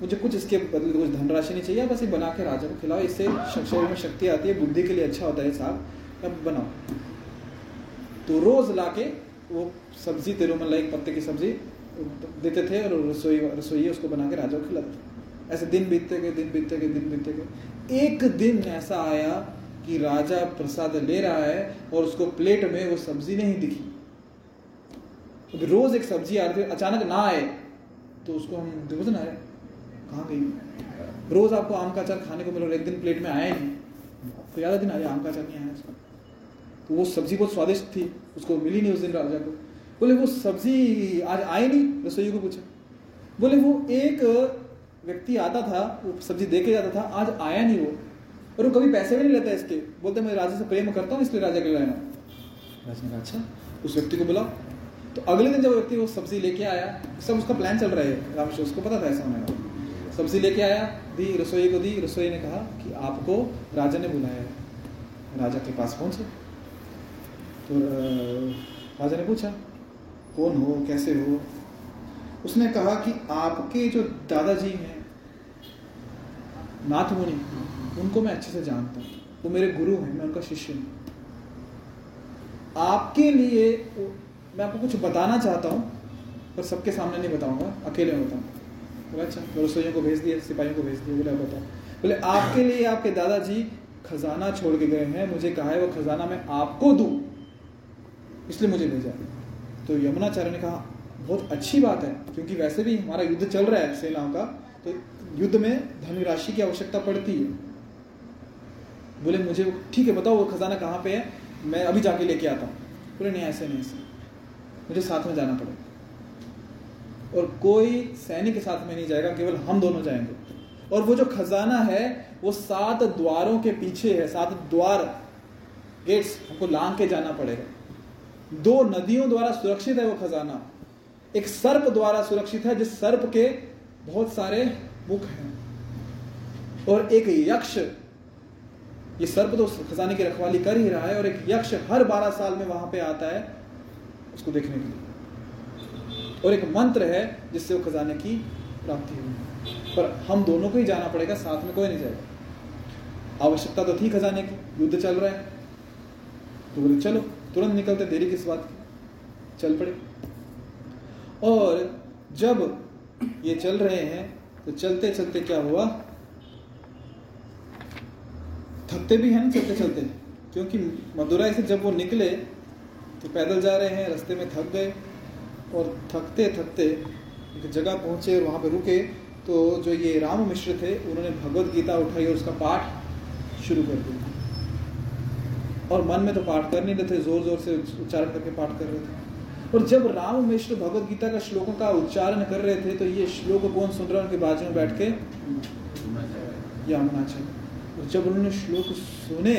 मुझे कुछ इसके बदले कुछ धनराशि नहीं चाहिए, बस ये बना के राजा को खिलाओ, इससे शरीर में शक्ति आती है, बुद्धि के लिए अच्छा होता है साग, अब बनाओ। तो रोज ला के वो सब्जी, तिरुमलाई पत्ते की सब्जी देते थे और रसोई रसोई उसको बना के राजा को खिलाते थे। ऐसे दिन बीतते गए, दिन बीतते गए, दिन बीतते गए। एक दिन ऐसा आया कि राजा प्रसाद ले रहा है और उसको प्लेट में वो सब्जी नहीं दिखी। रोज एक सब्जी आ रही थी, अचानक ना आए तो उसको हम दिवस ना आए, कहाँ गई? रोज आपको आम का अचार खाने को मिला, एक दिन प्लेट में आया नहीं, आपको याद दिन आया आम का अचार नहीं आया उसका। तो वो सब्जी बहुत स्वादिष्ट थी, उसको मिली नहीं उस दिन राजा को। बोले वो सब्जी आज आई नहीं, रसोई को पूछा। बोले वो एक व्यक्ति आता था, वो सब्जी दे के जाता था, आज आया नहीं वो, और वो कभी पैसे भी नहीं लेता इसके, बोलते मैं राजा से प्रेम करता हूँ इसलिए राजा के लिए लाया। राजा ने कहा अच्छा, उस व्यक्ति को बुलाओ। तो अगले दिन जब व्यक्ति वो सब्जी लेके आया, सब उसका प्लान चल रहा है, रामेश्वर उसको पता था ऐसा होने वाला। सब्जी लेके आया, दी रसोई को दी, रसोई ने कहा कि आपको राजा ने बुलाया है। राजा के पास पहुँचे तो राजा ने पूछा कौन हो, कैसे हो? उसने कहा कि आपके जो दादाजी हैं नाथ मुनि, उनको मैं अच्छे से जानता हूँ, वो मेरे गुरु हैं, मैं उनका शिष्य हूँ। आपके लिए मैं आपको कुछ बताना चाहता हूँ, पर सबके सामने नहीं बताऊंगा, अकेले में बताऊंगा। बोला अच्छा, तो रसोइयों को भेज दिया, सिपाहियों को भेज दिया। बोला बताओ। बोले आपके लिए आपके दादाजी खजाना छोड़ के गए हैं, मुझे कहा है वो खजाना मैं आपको दूं, इसलिए मुझे भेजा। तो यामुनाचार्य ने कहा बहुत अच्छी बात है, क्योंकि वैसे भी हमारा युद्ध चल रहा है सेनाओं का, तो युद्ध में धनराशि की आवश्यकता पड़ती है। बोले मुझे ठीक है बताओ वो खजाना कहाँ पे है, मैं अभी जाके लेके आता हूँ। बोले नहीं ऐसे नहीं, ऐसे मुझे साथ में जाना पड़ेगा, और कोई सैनिक के साथ में नहीं जाएगा, केवल हम दोनों जाएंगे। और वो जो खजाना है वो सात द्वारों के पीछे है, सात द्वार गेट्स हमको लांग के जाना पड़ेगा। दो नदियों द्वारा सुरक्षित है वो खजाना, एक सर्प द्वारा सुरक्षित है जिस सर्प के बहुत सारे मुख हैं, और एक यक्ष, ये सर्प तो खजाने की रखवाली कर ही रहा है, और एक यक्ष हर बारह साल में वहां पे आता है उसको देखने के लिए, और एक मंत्र है जिससे वो खजाने की प्राप्ति हुई। पर हम दोनों को ही जाना पड़ेगा, साथ में कोई नहीं जाएगा। आवश्यकता तो थी खजाने की, युद्ध चल रहा है। तो बोले चलो तुरंत निकलते, देरी किस बात की, चल पड़े। और जब ये चल रहे हैं तो चलते चलते क्या हुआ, थकते भी हैं चलते चलते, क्योंकि मदुराई से जब वो निकले तो पैदल जा रहे हैं, रास्ते में थक गए, और थकते थकते एक जगह पहुंचे और वहाँ पे रुके। तो जो ये राम मिश्र थे उन्होंने भगवद गीता उठाई और उसका पाठ शुरू कर दिया, और मन में तो पाठ कर नहीं रहे थे, जोर जोर से उच्चारण करके पाठ कर रहे थे। और जब राम मिश्र भगवद गीता का श्लोकों का उच्चारण कर रहे थे तो ये श्लोक कौन सुन रहा है उनके बाजू में बैठ के, यामुनाचार्य। और जब उन्होंने श्लोक सुने,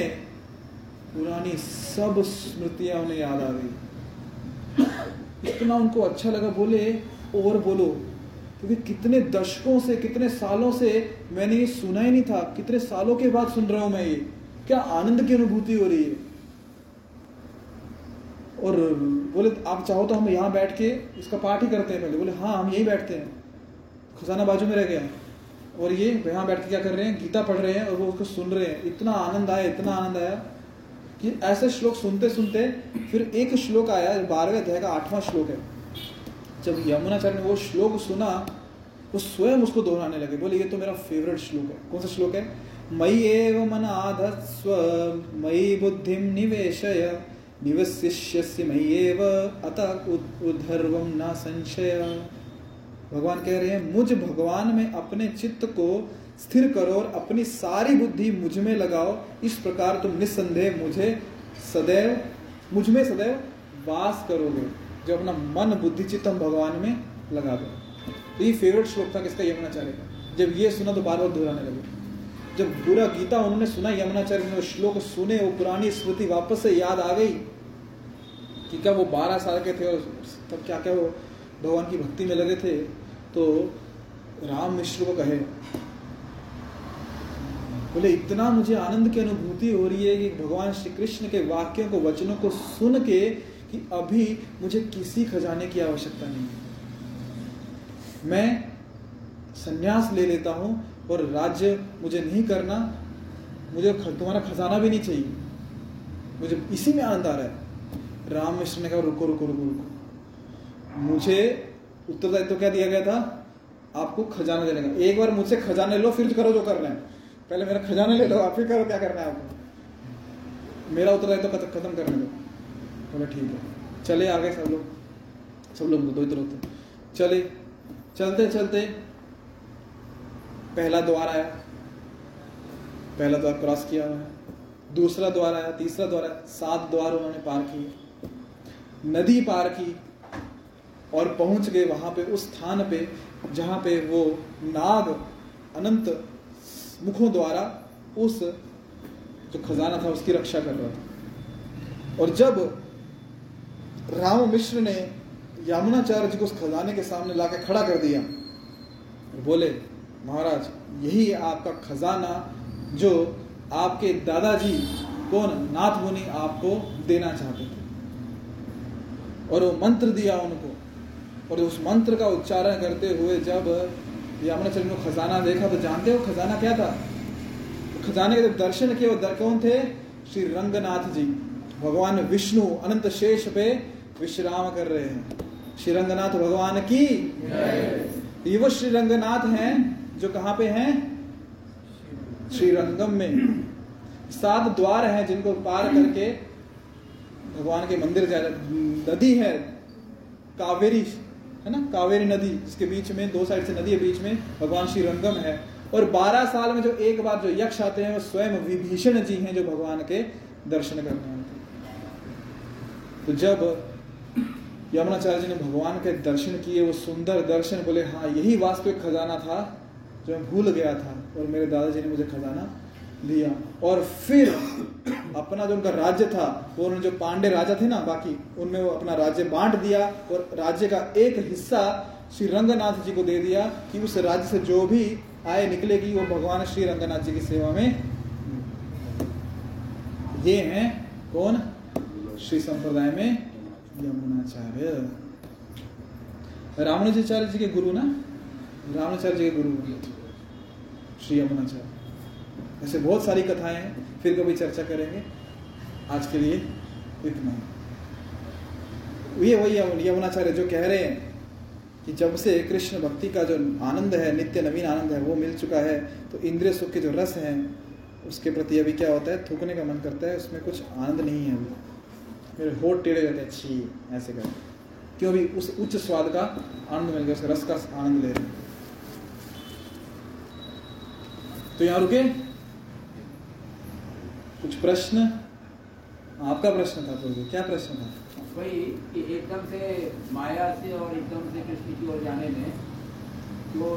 पुरानी सब स्मृतियां उन्हें याद आ गई। इतना उनको अच्छा लगा, बोले और बोलो, क्योंकि कितने दशकों से, कितने सालों से मैंने ये सुना ही नहीं था, कितने सालों के बाद सुन रहा हूं मैं, ये क्या आनंद की अनुभूति हो रही है। और बोले आप चाहो तो हम यहाँ बैठ के इसका पाठ ही करते हैं पहले। बोले हाँ हम यहीं बैठते हैं, खजाना बाजू में रह गया, और ये यहाँ बैठ के क्या कर रहे हैं, गीता पढ़ रहे हैं और वो उसको सुन रहे हैं। इतना आनंद आया, इतना आनंद आया कि ऐसे श्लोक सुनते सुनते फिर एक श्लोक आया, बारहवें अध्याय का आठवां श्लोक है। जब यामुनाचार्य ने वो श्लोक सुना वो स्वयं उसको दोहराने लगे। बोले ये तो मेरा फेवरेट श्लोक है। कौन सा श्लोक है, मयि एव मन आधत्स्व मयि बुद्धिम निवेशय निवसिष्यसि मय्येव अतः उद्धर्वं न संशय। भगवान कह रहे हैं मुझ भगवान में अपने चित्त को स्थिर करो और अपनी सारी बुद्धि मुझ में लगाओ, इस प्रकार तुम निस्संदेह मुझे सदैव मुझ में सदैव वास करोगे। जो अपना मन बुद्धि चित्त हम भगवान में लगा दो। तो ये फेवरेट श्लोक था किसका, यामुनाचार्य का। जब ये सुना तो बार बार दोहराने लगे। जब पूरा गीता उन्होंने सुना, यामुनाचार्य ने वो श्लोक सुने, वो पुरानी स्मृति वापस से याद आ गई कि क्या वो बारह साल के थे और तब क्या क्या वो भगवान की भक्ति में लगे थे। तो राम मिश्र को कहे, बोले इतना मुझे आनंद की अनुभूति हो रही है कि भगवान श्री कृष्ण के वाक्यों को, वचनों को सुन के, कि अभी मुझे किसी खजाने की आवश्यकता नहीं, मैं संन्यास ले लेता हूँ और राज्य मुझे नहीं करना, मुझे तुम्हारा खजाना भी नहीं चाहिए, मुझे इसी में आनंद आ रहा है। राम मिश्र ने कहा रुको रुको रुको रुको, मुझे उत्तरदायित्व क्या दिया गया था, आपको खजाना देने का। एक बार मुझसे खजाने लो फिर करो जो करना है, पहले मेरा खजाना ले लो आप फिर करो क्या करना है आपको, मेरा उत्तरदायित्व खत्म करने दो। बोला ठीक है, चले आ गए सब लोग, सब लोग दो इधर होते चले। चलते चलते पहला द्वार आया, पहला द्वार क्रॉस किया उन्होंने, दूसरा द्वार आया, तीसरा द्वार आया, सात द्वार उन्होंने पार किए, नदी पार की और पहुंच गए वहां पे, उस स्थान पे जहां पे वो नाग अनंत मुखों द्वारा उस जो खजाना था उसकी रक्षा कर रहा था। और जब राम मिश्र ने यामुनाचार्य जी को उस खजाने के सामने लाके खड़ा कर दिया, बोले महाराज यही आपका खजाना जो आपके दादाजी कौन, नाथ मुनि आपको देना चाहते थे। और वो मंत्र दिया उनको, और उस मंत्र का उच्चारण करते हुए जब यामुनाचार्य ने खजाना देखा तो जानते हो खजाना क्या था। खजाने के जब दर्शन किए, वो कौन थे, श्री रंगनाथ जी, भगवान विष्णु अनंत शेष पे विश्राम कर रहे हैं। श्री रंगनाथ भगवान की जय। ये वो श्री रंगनाथ हैं जो कहाँ पे हैं? श्रीरंगम में। सात द्वार हैं जिनको पार करके भगवान के मंदिर जा। नदी है कावेरी, है ना, कावेरी नदी, इसके बीच में दो साइड से नदी है, बीच में भगवान श्री रंगम है। और बारह साल में जो एक बार जो यक्ष आते हैं वो स्वयं विभीषण जी हैं जो भगवान के दर्शन करने आते। तो जब यामुनाचार्य जी ने भगवान के दर्शन किए, वो सुंदर दर्शन, बोले हाँ यही वास्तविक खजाना था जो मैं भूल गया था और मेरे दादाजी ने मुझे खजाना दिया। और फिर अपना जो उनका राज्य था वो उन्होंने जो पांड्य राजा थे ना बाकी, उनमें वो अपना राज्य बांट दिया और राज्य का एक हिस्सा श्री रंगनाथ जी को दे दिया कि उस राज्य से जो भी आय निकलेगी वो भगवान श्री रंगनाथ जी की सेवा में। ये हैं कौन? श्री संप्रदाय में यामुनाचार्य, रामानुजाचार्य जी के गुरु ना, रामानुजाचार्य जी के गुरु श्री यामुनाचार्य। ऐसे बहुत सारी कथाएं हैं, फिर कभी चर्चा करेंगे, आज के लिए इतना। ये वही यामुनाचार्य जो कह रहे हैं कि जब से कृष्ण भक्ति का जो आनंद है, नित्य नवीन आनंद है, वो मिल चुका है, तो इंद्रिय सुख के जो रस हैं उसके प्रति अभी क्या होता है, थूकने का मन करता है, उसमें कुछ आनंद नहीं है। मेरे होठ टेढ़े रहते हैं, छी ऐसे कर, क्यों भी उस उच्च स्वाद का आनंद मिल गया, उसका रस का आनंद ले रहे हैं। तो यहाँ रुके, कुछ प्रश्न? आपका प्रश्न था प्रभु, क्या प्रश्न था? वही कि एकदम से माया से और एकदम से कृष्ण की ओर जाने में जो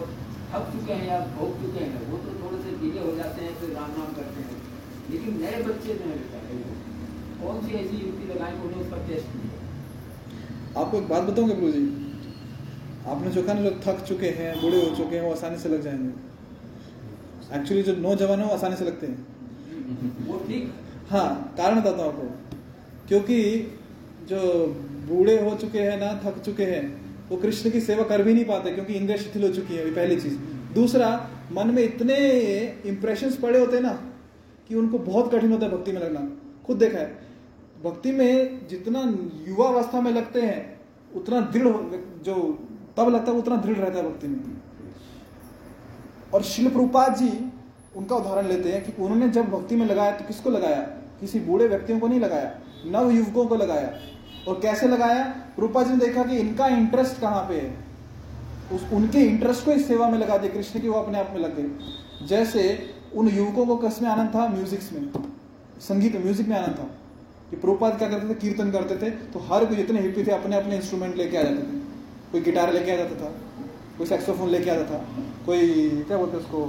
थक चुके हैं या भोग चुके हैं वो तो थोड़े से धीरे हो जाते हैं, फिर राम नाम करते हैं, लेकिन नए बच्चे जो है कौन सी ऐसी युक्ति लगाएं उन्हें उसका टेस्ट मिले? आपको एक बात बताऊँगा प्रभु जी, आपने जो कहा ना लोग थक चुके हैं, बूढ़े हो चुके हैं, वो आसानी से लग जाएंगे। एक्चुअली जो नौजवान है वो आसानी से लगते हैं, वो ठीक। हाँ, कारण बताता हूँ आपको, क्योंकि जो बूढ़े हो चुके हैं ना, थक चुके हैं, वो कृष्ण की सेवा कर भी नहीं पाते क्योंकि इंद्रिय शिथिल हो चुकी है, पहली चीज। दूसरा, मन में इतने इम्प्रेशंस पड़े होते हैं ना कि उनको बहुत कठिन होता है भक्ति में लगना। खुद देखा है, भक्ति में जितना युवावस्था में लगते हैं उतना दृढ़ जो तब लगता है उतना दृढ़ रहता है भक्ति में। और श्रील प्रभुपाद जी उनका उदाहरण लेते हैं कि उन्होंने जब भक्ति में लगाया तो किसको लगाया? किसी बूढ़े व्यक्तियों को नहीं लगाया, नव युवकों को लगाया। और कैसे लगाया? रूपा जी ने देखा कि इनका इंटरेस्ट कहाँ पे है, उस उनके इंटरेस्ट को इस सेवा में लगा दिया कृष्ण की, वो अपने आप में लग गए। जैसे उन युवकों को किस में आनंद था? म्यूजिक्स में, संगीत म्यूजिक में आनंद था कि प्रभुपाद क्या करते थे, कीर्तन करते थे, तो हर कोई जितने हिप्पी थे अपने अपने इंस्ट्रूमेंट लेके आ जाते थे। कोई गिटार लेके आ जाता था, कोई सैक्सोफोन लेके आता था, कोई क्या बोलते उसको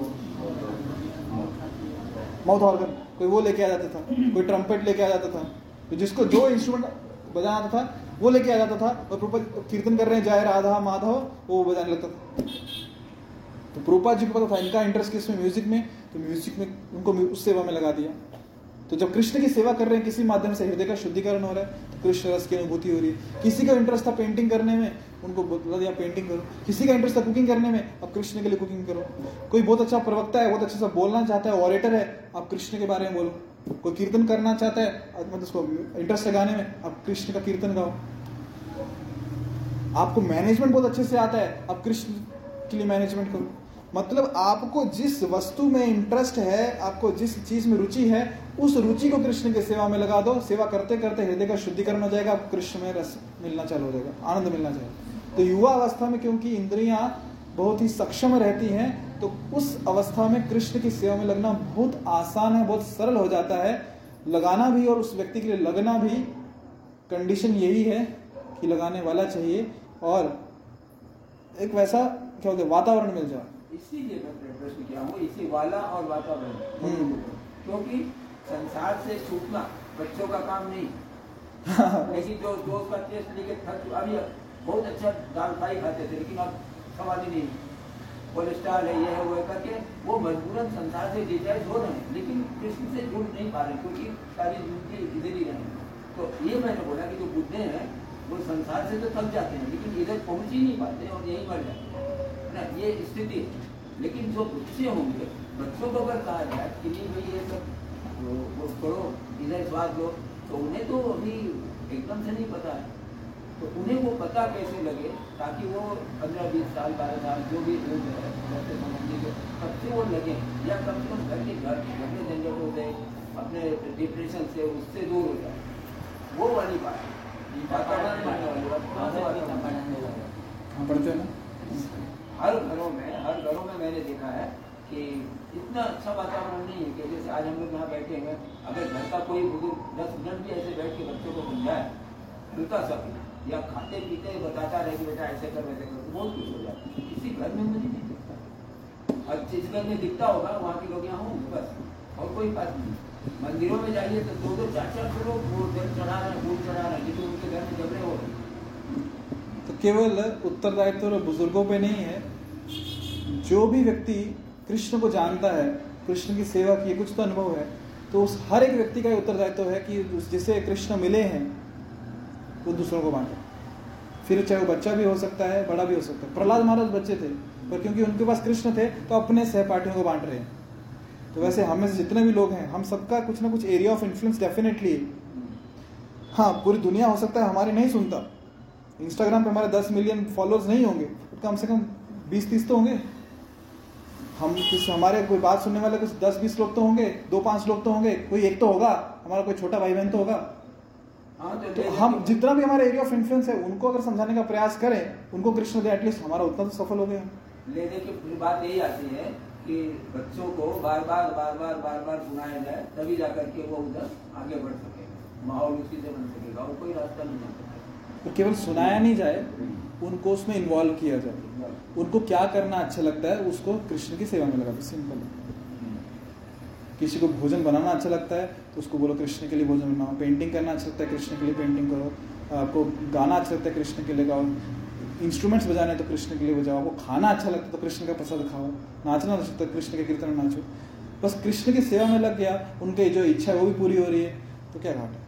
माउथ ऑर्गन, कोई वो लेके आ जाता था, कोई ट्रम्पेट लेके आ जाता था, तो जिसको जो इंस्ट्रूमेंट बजाना आता था वो लेके आ जाता था। और प्रभुपाद कीर्तन कर रहे हैं, जय राधा माधव, वो बजाने लगता था। तो प्रभुपाद जी को पता था इनका इंटरेस्ट किस में, म्यूजिक में, तो म्यूजिक में उनको उस सेवा में लगा दिया। तो जब कृष्ण की सेवा कर रहे हैं किसी माध्यम से हृदय का शुद्धिकरण हो रहा है तो कृष्ण रस की अनुभूति हो रही है। किसी का इंटरेस्ट था पेंटिंग करने में, उनको बोला दिया पेंटिंग करो। किसी का इंटरेस्ट था कुकिंग करने में, अब कृष्ण के लिए कुकिंग करो। कोई बहुत अच्छा प्रवक्ता है, बहुत अच्छे से बोलना चाहता है, ऑरेटर है, आप कृष्ण के बारे में बोलो। कोई कीर्तन करना चाहता है, मतलब उसको इंटरेस्ट है गाने में, आप कृष्ण का कीर्तन गाओ। आपको मैनेजमेंट बहुत अच्छे से आता है, आप कृष्ण के लिए मैनेजमेंट करो। मतलब आपको जिस वस्तु में इंटरेस्ट है, आपको जिस चीज में रुचि है, उस रुचि को कृष्ण की सेवा में लगा दो। सेवा करते करते हृदय का शुद्धिकरण हो जाएगा, आपको कृष्ण में रस मिलना चालू हो जाएगा, आनंद मिलना चालू। तो युवा अवस्था में क्योंकि इंद्रियां बहुत ही सक्षम रहती हैं, तो उस अवस्था में कृष्ण की सेवा में लगना बहुत आसान है, बहुत सरल हो जाता है। लगाना भी और उस व्यक्ति के लिए लगना भी, कंडीशन यही है कि लगाने वाला चाहिए और एक वैसा क्या होता है वातावरण मिल जाए। इसीलिए मैं प्रश्न किया हूँ, इसी वाला और वातावरण, क्योंकि संसार से छूटना बच्चों का काम नहीं। लेकिन जो जो उसका टेस्ट लेके थक, अभी बहुत अच्छा दाल फ्राई खाते थे लेकिन अब सवाल ही नहीं, कोलेस्ट्रॉल है, ये है, वो है करके वो मजबूरन संसार से डिटैच हो रहे हैं, लेकिन कृष्ण से जुड़ नहीं पा रहे क्योंकि सारी जिंदगी इधर ही रहे। तो ये मैंने बोला कि जो बुद्धे हैं वो संसार से तो थक जाते हैं लेकिन इधर पहुँच ही नहीं पाते और यहीं मर जाते हैं ना, ये स्थिति। लेकिन जो बच्चे होंगे, बच्चों को अगर कहा जाए कि नहीं भाई ये सब करो, इधर स्वाद लो, तो उन्हें तो अभी एकदम से नहीं पता है। तो उन्हें वो पता कैसे लगे ताकि वो पंद्रह बीस साल बारह साल जो भी लोग है सबसे संबंधी के कब से वो लगे या कम से कम घर के घर अपने झंझट हो जाए, अपने डिप्रेशन से उससे दूर हो जाए, वो वाली बात है। हर घरों में हर घरों में मैंने देखा है कि इतना अच्छा वातावरण नहीं है कि जैसे आज हम लोग यहाँ बैठे हैं, अगर घर का कोई बुजुर्ग दस मिनट भी ऐसे बैठ के बच्चों को समझाए खुलता सब या खाते पीते बताता रहे कि बेटा ऐसे कर वैसे कर, बहुत कुछ हो जाता है। किसी घर में मुझे नहीं दिखता, हर चीज घर में दिखता होगा, वहाँ के लोग यहाँ होंगे बस और कोई बात नहीं। मंदिरों में जाइए तो दो दो चार चार सौ लोग चढ़ा रहे फूल चढ़ा रहे जिसको उनके घर में झगड़े हो रहे। तो केवल उत्तरदायित्व बुजुर्गों पे नहीं है, जो भी व्यक्ति कृष्ण को जानता है, कृष्ण की सेवा की कुछ तो अनुभव है, तो उस हर एक व्यक्ति का ये उत्तरदायित्व है कि जिसे कृष्ण मिले हैं वो दूसरों को बांटे, फिर चाहे वो बच्चा भी हो सकता है बड़ा भी हो सकता है। प्रहलाद महाराज बच्चे थे पर क्योंकि उनके पास कृष्ण थे तो अपने सहपाठियों को बांट रहे हैं। तो वैसे हमें से जितने भी लोग हैं हम सबका कुछ ना कुछ एरिया ऑफ इन्फ्लुएंस डेफिनेटली, हाँ पूरी दुनिया हो सकता है हमारी नहीं सुनता, इंस्टाग्राम पे हमारे दस मिलियन फॉलोअर्स नहीं होंगे, कम से कम बीस तीस तो होंगे, हम किस हमारे कोई बात सुनने वाले कुछ दस बीस लोग तो होंगे, दो पांच लोग तो होंगे, कोई एक तो होगा हमारा, कोई छोटा भाई बहन तो होगा। आ, तो, तो हम जितना भी हमारा एरिया ऑफ इन्फ्लुएंस है उनको अगर समझाने का प्रयास करें, उनको कृष्ण दे, एटलीस्ट हमारा उतना तो सफल हो गया। ले दे की बात यही आती है कि बच्चों को बार बार बार बार बार बार सुनाया जाए तभी जाकर के वो उधर आगे बढ़ सकेगा, माहौल उसी से बन सकेगा, वो कोई रास्ता नहीं जाता। तो केवल सुनाया नहीं जाए, उनको उसमें इन्वॉल्व किया जाए, उनको क्या करना अच्छा लगता है उसको कृष्ण की सेवा में लगा दो, सिंपल। किसी को भोजन बनाना अच्छा लगता है तो उसको बोलो कृष्ण के लिए भोजन बनाओ, पेंटिंग करना अच्छा लगता है कृष्ण के लिए पेंटिंग करो, आपको गाना अच्छा लगता है कृष्ण के लिए गाओ, इंस्ट्रूमेंट्स बजाने तो कृष्ण के लिए बजाओ, आपको खाना अच्छा लगता है तो कृष्ण का प्रसाद खाओ, नाचना अच्छा लगता है कृष्ण के कीर्तन में नाचो, बस कृष्ण की सेवा में लग गया, उनकी जो इच्छा है वो भी पूरी हो रही है तो क्या घाटा।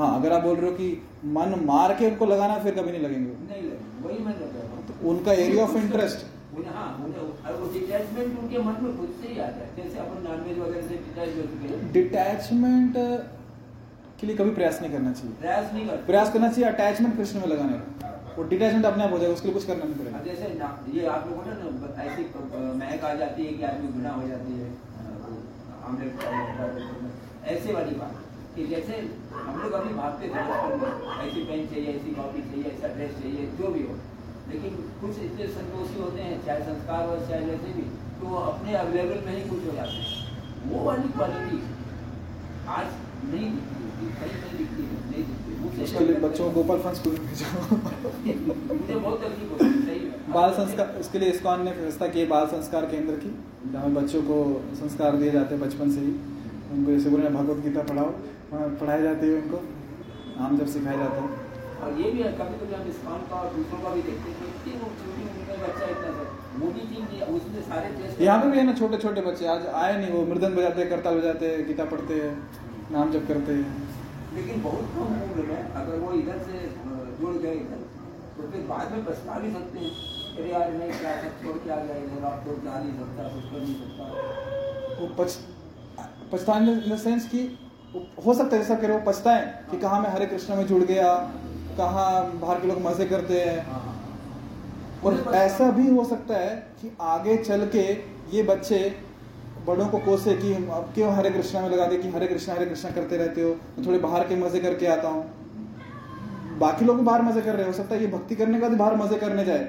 हाँ अगर आप बोल रहे हो कि मन मार के उनको लगाना फिर कभी नहीं लगेंगे, नहीं लगेंगे, वही मैं कह रहा हूं। तो उनका एरिया ऑफ इंटरेस्ट हां वो डिटैचमेंट उनके मन में खुद से ही आता है, जैसे अपन नॉनवेज वगैरह से डिटैच हो चुके हैं। डिटैचमेंट के लिए कभी प्रयास नहीं करना चाहिए, प्रयास नहीं करना प्रयास करना चाहिए अटैचमेंट कृष्ण में लगाने का, वो डिटैचमेंट अपने आप हो जाएगा, उसके लिए कुछ करना नहीं पड़ेगा। जैसे ये आप लोगों ने ना ऐसी महक आ जाती है कि आदमी गुनाह हो जाती है, आमलेट ऐसे वाली बात कि जैसे हम लोग अभी भागते थे बचपन में, ऐसी पेन चाहिए, ऐसी कॉपी चाहिए, ऐसा ड्रेस चाहिए, जो भी हो, लेकिन कुछ इतने संतोषी होते हैं चाहे संस्कार हो चाहे जैसे भी, तो अपने अवेलेबल में ही कुछ हो जाते हैं। वो वाली क्वालिटी आज नहीं दिखती, कहीं नहीं दिखती, नहीं दिखती। उसके लिए बच्चों को गोपाल फन स्कूल में भेजो, मुझे बहुत तकलीफ होती है सही में। बाल संस्कार, उसके लिए इस्कॉन ने व्यवस्था की बाल संस्कार केंद्र की, जहाँ बच्चों को संस्कार दिए जाते हैं बचपन से ही, उनको जैसे बोले भगवद गीता पढ़ाओ, पढ़ाए जाते हैं उनको, आम जब सिखाया जाता है। और ये भी है कभी कभी हम इस्कॉन का और दूसरों का भी देखते हैं, इतनी छोटी उम्र में बच्चा इतना सब वो भी चीज उसमें सारे टेस्ट यहाँ पे भी है ना, छोटे छोटे बच्चे आज आए नहीं, वो मृदंग बजाते हैं, करताल बजाते हैं, गीता पढ़ते हैं, नाम जप करते हैं, लेकिन बहुत कम उम्र में अगर वो इधर से जुड़ गए इधर तो फिर बाद में पछता भी सकते हैं, अरे यार मैं क्या सब छोड़ के आ गया इधर, आप तो जा नहीं सकता, कुछ कर नहीं सकता। वो पछ पछताने इन द सेंस की हो सकता है, जैसा कह रहे हो पछताएं कि कहाँ मैं हरे कृष्णा में जुड़ गया, कहाँ बाहर के लोग मजे करते हैं, और ऐसा भी हो सकता है कि आगे चल के ये बच्चे बड़ों को कोसे कि अब क्यों हरे कृष्णा में लगा दे कि हरे कृष्णा हरे कृष्णा करते रहते हो, मैं थोड़े बाहर के मजे करके आता हूँ, बाकी लोग बाहर मजे कर रहे हो, सकता है ये भक्ति करने के बाद बाहर मजे करने जाए,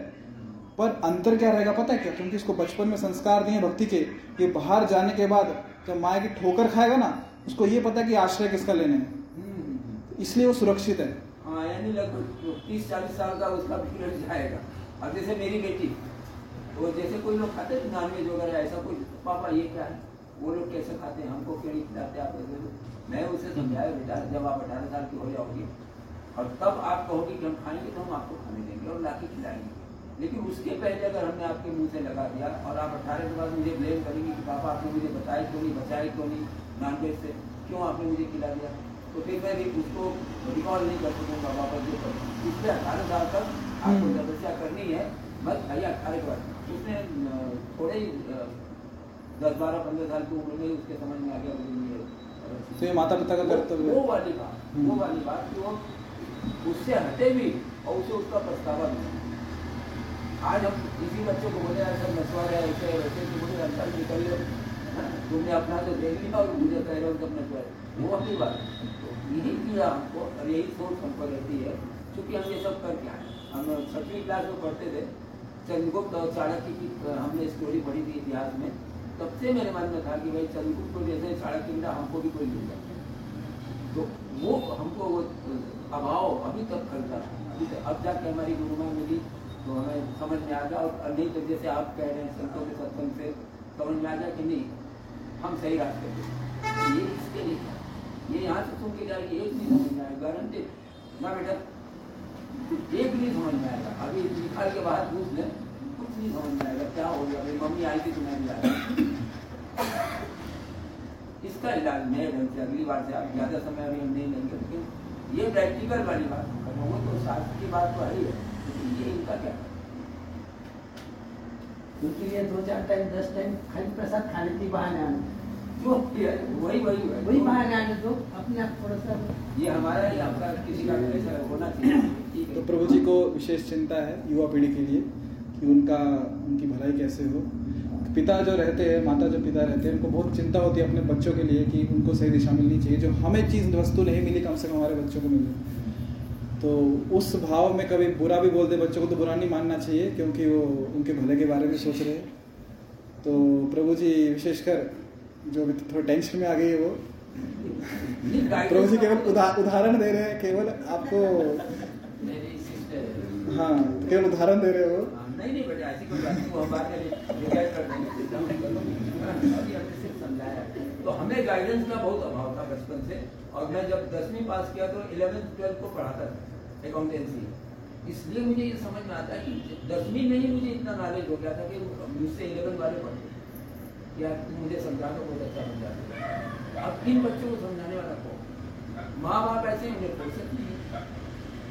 पर अंतर क्या रहेगा पता है क्या, क्योंकि इसको बचपन में संस्कार दिए भक्ति के, ये बाहर जाने के बाद जब माँ की ठोकर खाएगा ना उसको ये पता है कि आश्रय किसका लेने है, इसलिए वो सुरक्षित है। हाँ यानी लगभग तीस चालीस साल का उसका पीरियड जाएगा। अब जैसे मेरी बेटी, वो जैसे कोई लोग खाते हैं नॉनवेज वगैरह ऐसा कुछ, पापा ये क्या है, वो लोग कैसे खाते हैं, हमको क्यों नहीं खिलाते आप ऐसे लोग, मैं उसे समझाया बेटा जब आप अठारह साल की हो जाओगी और तब आप कहोगे कि हम खाएंगे तो हम आपको खाने देंगे और लाके खिलाएंगे, लेकिन उसके पहले अगर हमने आपके मुंह से लगा दिया और आप अठारह के बाद मुझे ब्लेम करेंगे कि पापा आपने मुझे बताया क्यों नहीं, बचाए क्यों नहीं नॉनवेज से, क्यों आपने मुझे खिला दिया, तो फिर मैं भी उसको रिकॉल नहीं कर सकूँगा वापस जो कर, इसलिए अठारह साल तक आपको तपस्या करनी है, बस भैया अठारह के बाद। उसने थोड़े ही दस बारह पंद्रह साल की उम्र में उसके समझ में आ गया मुझे तो ये माता पिता का कर्तव्य है। वो वाली बात, वो वाली बात कि वो उससे हटे भी और उसे उसका पछतावा भी। आज हम इसी बच्चों को बोले सब नचवाया ऐसे वैसे, तो मुझे रास्ता निकल गया, तुमने अपना तो देख लिया और मुझे कह रहे हो कब नचवाया। वो अपनी बात यही किया हमको, और यही सोच हमको रहती है क्योंकि हम ये सब करके आए। हम छठवीं क्लास में पढ़ते थे, चंद्रगुप्त और चाणक्य की हमने स्टोरी पढ़ी थी इतिहास में। तब से मेरे मन में था कि भाई चंद्रगुप्त को जैसे चाणक्य मिला हमको भी कोई मिल जाए, तो वो हमको वो अभाव अभी तक करता था। अभी तक अब जाके हमारी गुरुमा मिली तो हमें समझ में आ गया, और नहीं तो जैसे आप कह रहे हैं संतों के सत्संग से समझ में आ गया कि नहीं हम सही रास्ते थे। ये इसके लिए था, ये यहाँ से सुन के जाएगी एक नहीं समझ में आए गारंटी ना बेटा, एक नहीं समझ में आएगा। अभी निकाल के बाहर पूछ लें कुछ नहीं समझ में आएगा, क्या हो गया, मेरी मम्मी आई थी तुम्हें मिला। इसका इलाज नए ढंग से अगली बार से आप ज़्यादा समय अभी हम नहीं लेंगे, लेकिन ये प्रैक्टिकल वाली बात वो तो शास्त्र की बात तो आई है, लेकिन ये इनका क्या है? क्योंकि ये दो चार टाइम दस टाइम खाली प्रसाद खाने की बहाने जो वही वही वही बहाने आने दो अपने आप थोड़ा सा, ये हमारा या आपका किसी का होना चाहिए। तो प्रभु जी को विशेष चिंता है युवा पीढ़ी के लिए कि उनका उनकी भलाई कैसे हो। पिता जो रहते हैं, माता जो पिता रहते हैं, उनको बहुत चिंता होती है अपने बच्चों के लिए कि उनको सही दिशा मिलनी चाहिए। जो हमें चीज़ वस्तु नहीं मिली कम से कम हमारे बच्चों को मिले, तो उस भाव में कभी बुरा भी बोल दे बच्चों को तो बुरा नहीं मानना चाहिए, क्योंकि वो उनके भले के बारे में सोच रहे हैं। तो प्रभु जी विशेषकर जो थोड़ा टेंशन में आ गई है वो प्रभु जी केवल उदाहरण दे रहे हैं, केवल आपको हाँ केवल उदाहरण दे रहे हो। नहीं नहीं बेटा ऐसी कोई बात नहीं, वो हम बात करें तो हमें गाइडेंस का बहुत अभाव था बचपन से। और मैं जब दसवीं पास किया तो इलेवेंथ ट्वेल्थ को पढ़ाता था अकाउंटेंसी, इसलिए मुझे ये समझ में आता है कि दसवीं में ही मुझे इतना नॉलेज हो गया था कि मुझसे इलेवेंथ वाले पढ़ते यार तुम मुझे समझा दो बहुत अच्छा समझाते। अब किन बच्चों को समझाने वाला कौन? माँ बाप ऐसे ही नहीं।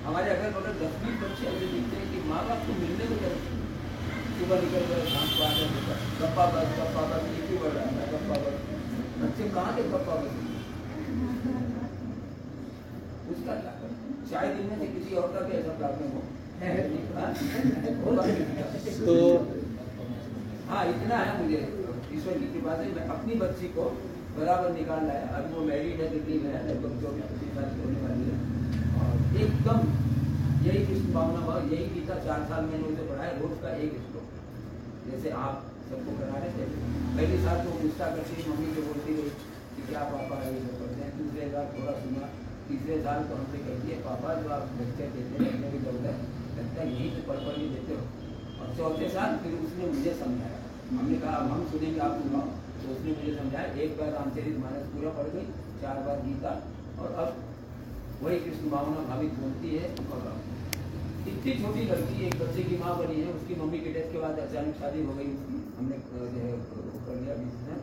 हमारे अगर मगर दसवीं बच्चे ऐसे दिखते हैं कि माँ बाप को मिलने में सुबह निकल गए शाम को आने होता है गप्पा बस गप्पा बस ये क्यों बढ़ रहा है गप्पा बस। बच्चे कहाँ के गप्पा बस, उसका क्या चाय देने से किसी और का भी ऐसा प्रॉब्लम हो तो हाँ इतना है मुझे ईश्वर की कृपा से मैं अपनी बच्ची को बराबर निकाल लाया। अब वो मैरिड है, डिग्री में है, लगभग जो होने वाली है एकदम यही कृष्ण भावना भाव यही गीता चार साल मैंने उसे पढ़ाया रोज का एक श्लोक जैसे आप सबको करा रहे थे। पहले साल तो गुस्सा करती मम्मी से बोलती रही कि क्या पापा ये सब करते हैं, दूसरे साल थोड़ा सुना, तीसरे साल तो हमसे कहती है पापा जो आप लेक्चर देते हैं अपने भी दौड़ा लगता है यही से पढ़ पढ़ के देते हो। और चौथे साल फिर उसने मुझे समझाया, हमने कहा अब हम सुनेंगे आप सुनाओ, तो उसने मुझे समझाया। एक बार रामचरितमानस पूरा पढ़ गई, चार बार गीता, और अब वही कृष्ण भावनाभावित बोलती है। और इतनी छोटी लड़की एक बच्चे की माँ बनी है, उसकी मम्मी के डेथ के बाद अचानक शादी हो गई उसकी, हमने जो है कर लिया बिजनेस,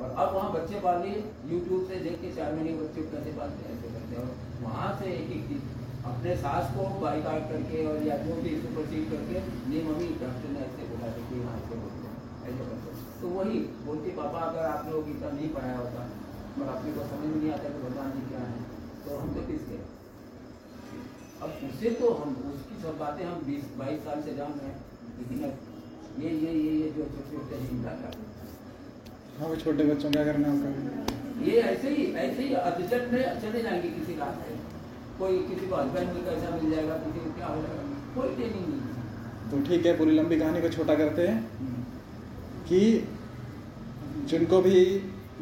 और अब वहाँ बच्चे पाले यूट्यूब से देख के चार महीने बच्चे कैसे पालते ऐसे करते हैं, और वहाँ से एक एक चीज अपने सास को बाईकाट करके और या जो भी इसको परसीव करके नहीं मम्मी डॉक्टर ने ऐसे बोला था कि वहाँ से बोलते हैं ऐसे करते। तो वही बोलती पापा अगर आप लोग गीता नहीं पढ़ाया होता और अपने को समझ नहीं आता तो भगवान जी क्या है तो हम तो किस गए। अब उसे तो हम उसकी सब बातें हम बीस बाईस साल से जान रहे हैं, लेकिन ये ये ये ये जो छोटे छोटे चिंता करते हैं छोटे बच्चों क्या करना होगा, ये ऐसे ही ऐसे ही अधजट में चले जाएंगे। किसी का कोई किसी को हस्बैंड में कैसा मिल जाएगा, किसी को क्या हो जाएगा, कोई ट्रेनिंग नहीं। तो ठीक है पूरी लंबी कहानी को छोटा करते हैं कि जिनको भी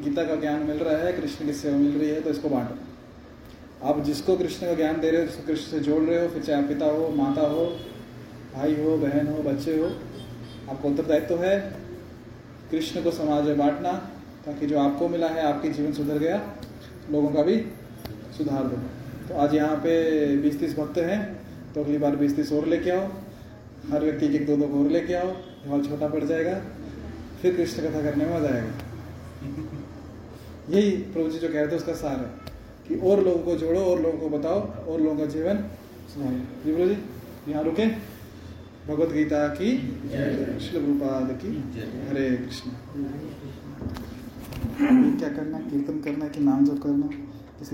गीता का ज्ञान मिल रहा है, कृष्ण की सेवा मिल रही है, तो इसको बांटो। आप जिसको कृष्ण का ज्ञान दे रहे हो, जिसको कृष्ण से जोड़ रहे हो, फिर चाहे आप पिता हो, माता हो, भाई हो, बहन हो, बच्चे हो, आपको उत्तरदायित्व तो है कृष्ण को समाज में बांटना, ताकि जो आपको मिला है आपके जीवन सुधर गया लोगों का भी सुधार हो। तो आज यहाँ पे बीस तीस भक्त हैं, तो अगली बार बीस तीस और लेके आओ, हर व्यक्ति एक दो दो और लेके आओ, बहुत छोटा पड़ जाएगा, फिर कृष्ण कथा करने में मजा आएगा। यही प्रभु जी जो कह रहे थे उसका सार है कि और लोगों को जोड़ो, और लोगों को बताओ, और लोगों का जीवन सुधारो। जी गुरु जी यहाँ रुके। भगवद गीता की श्रील प्रभुपाद की। हरे कृष्ण। क्या करना, कीर्तन करना कि नाम जप करना?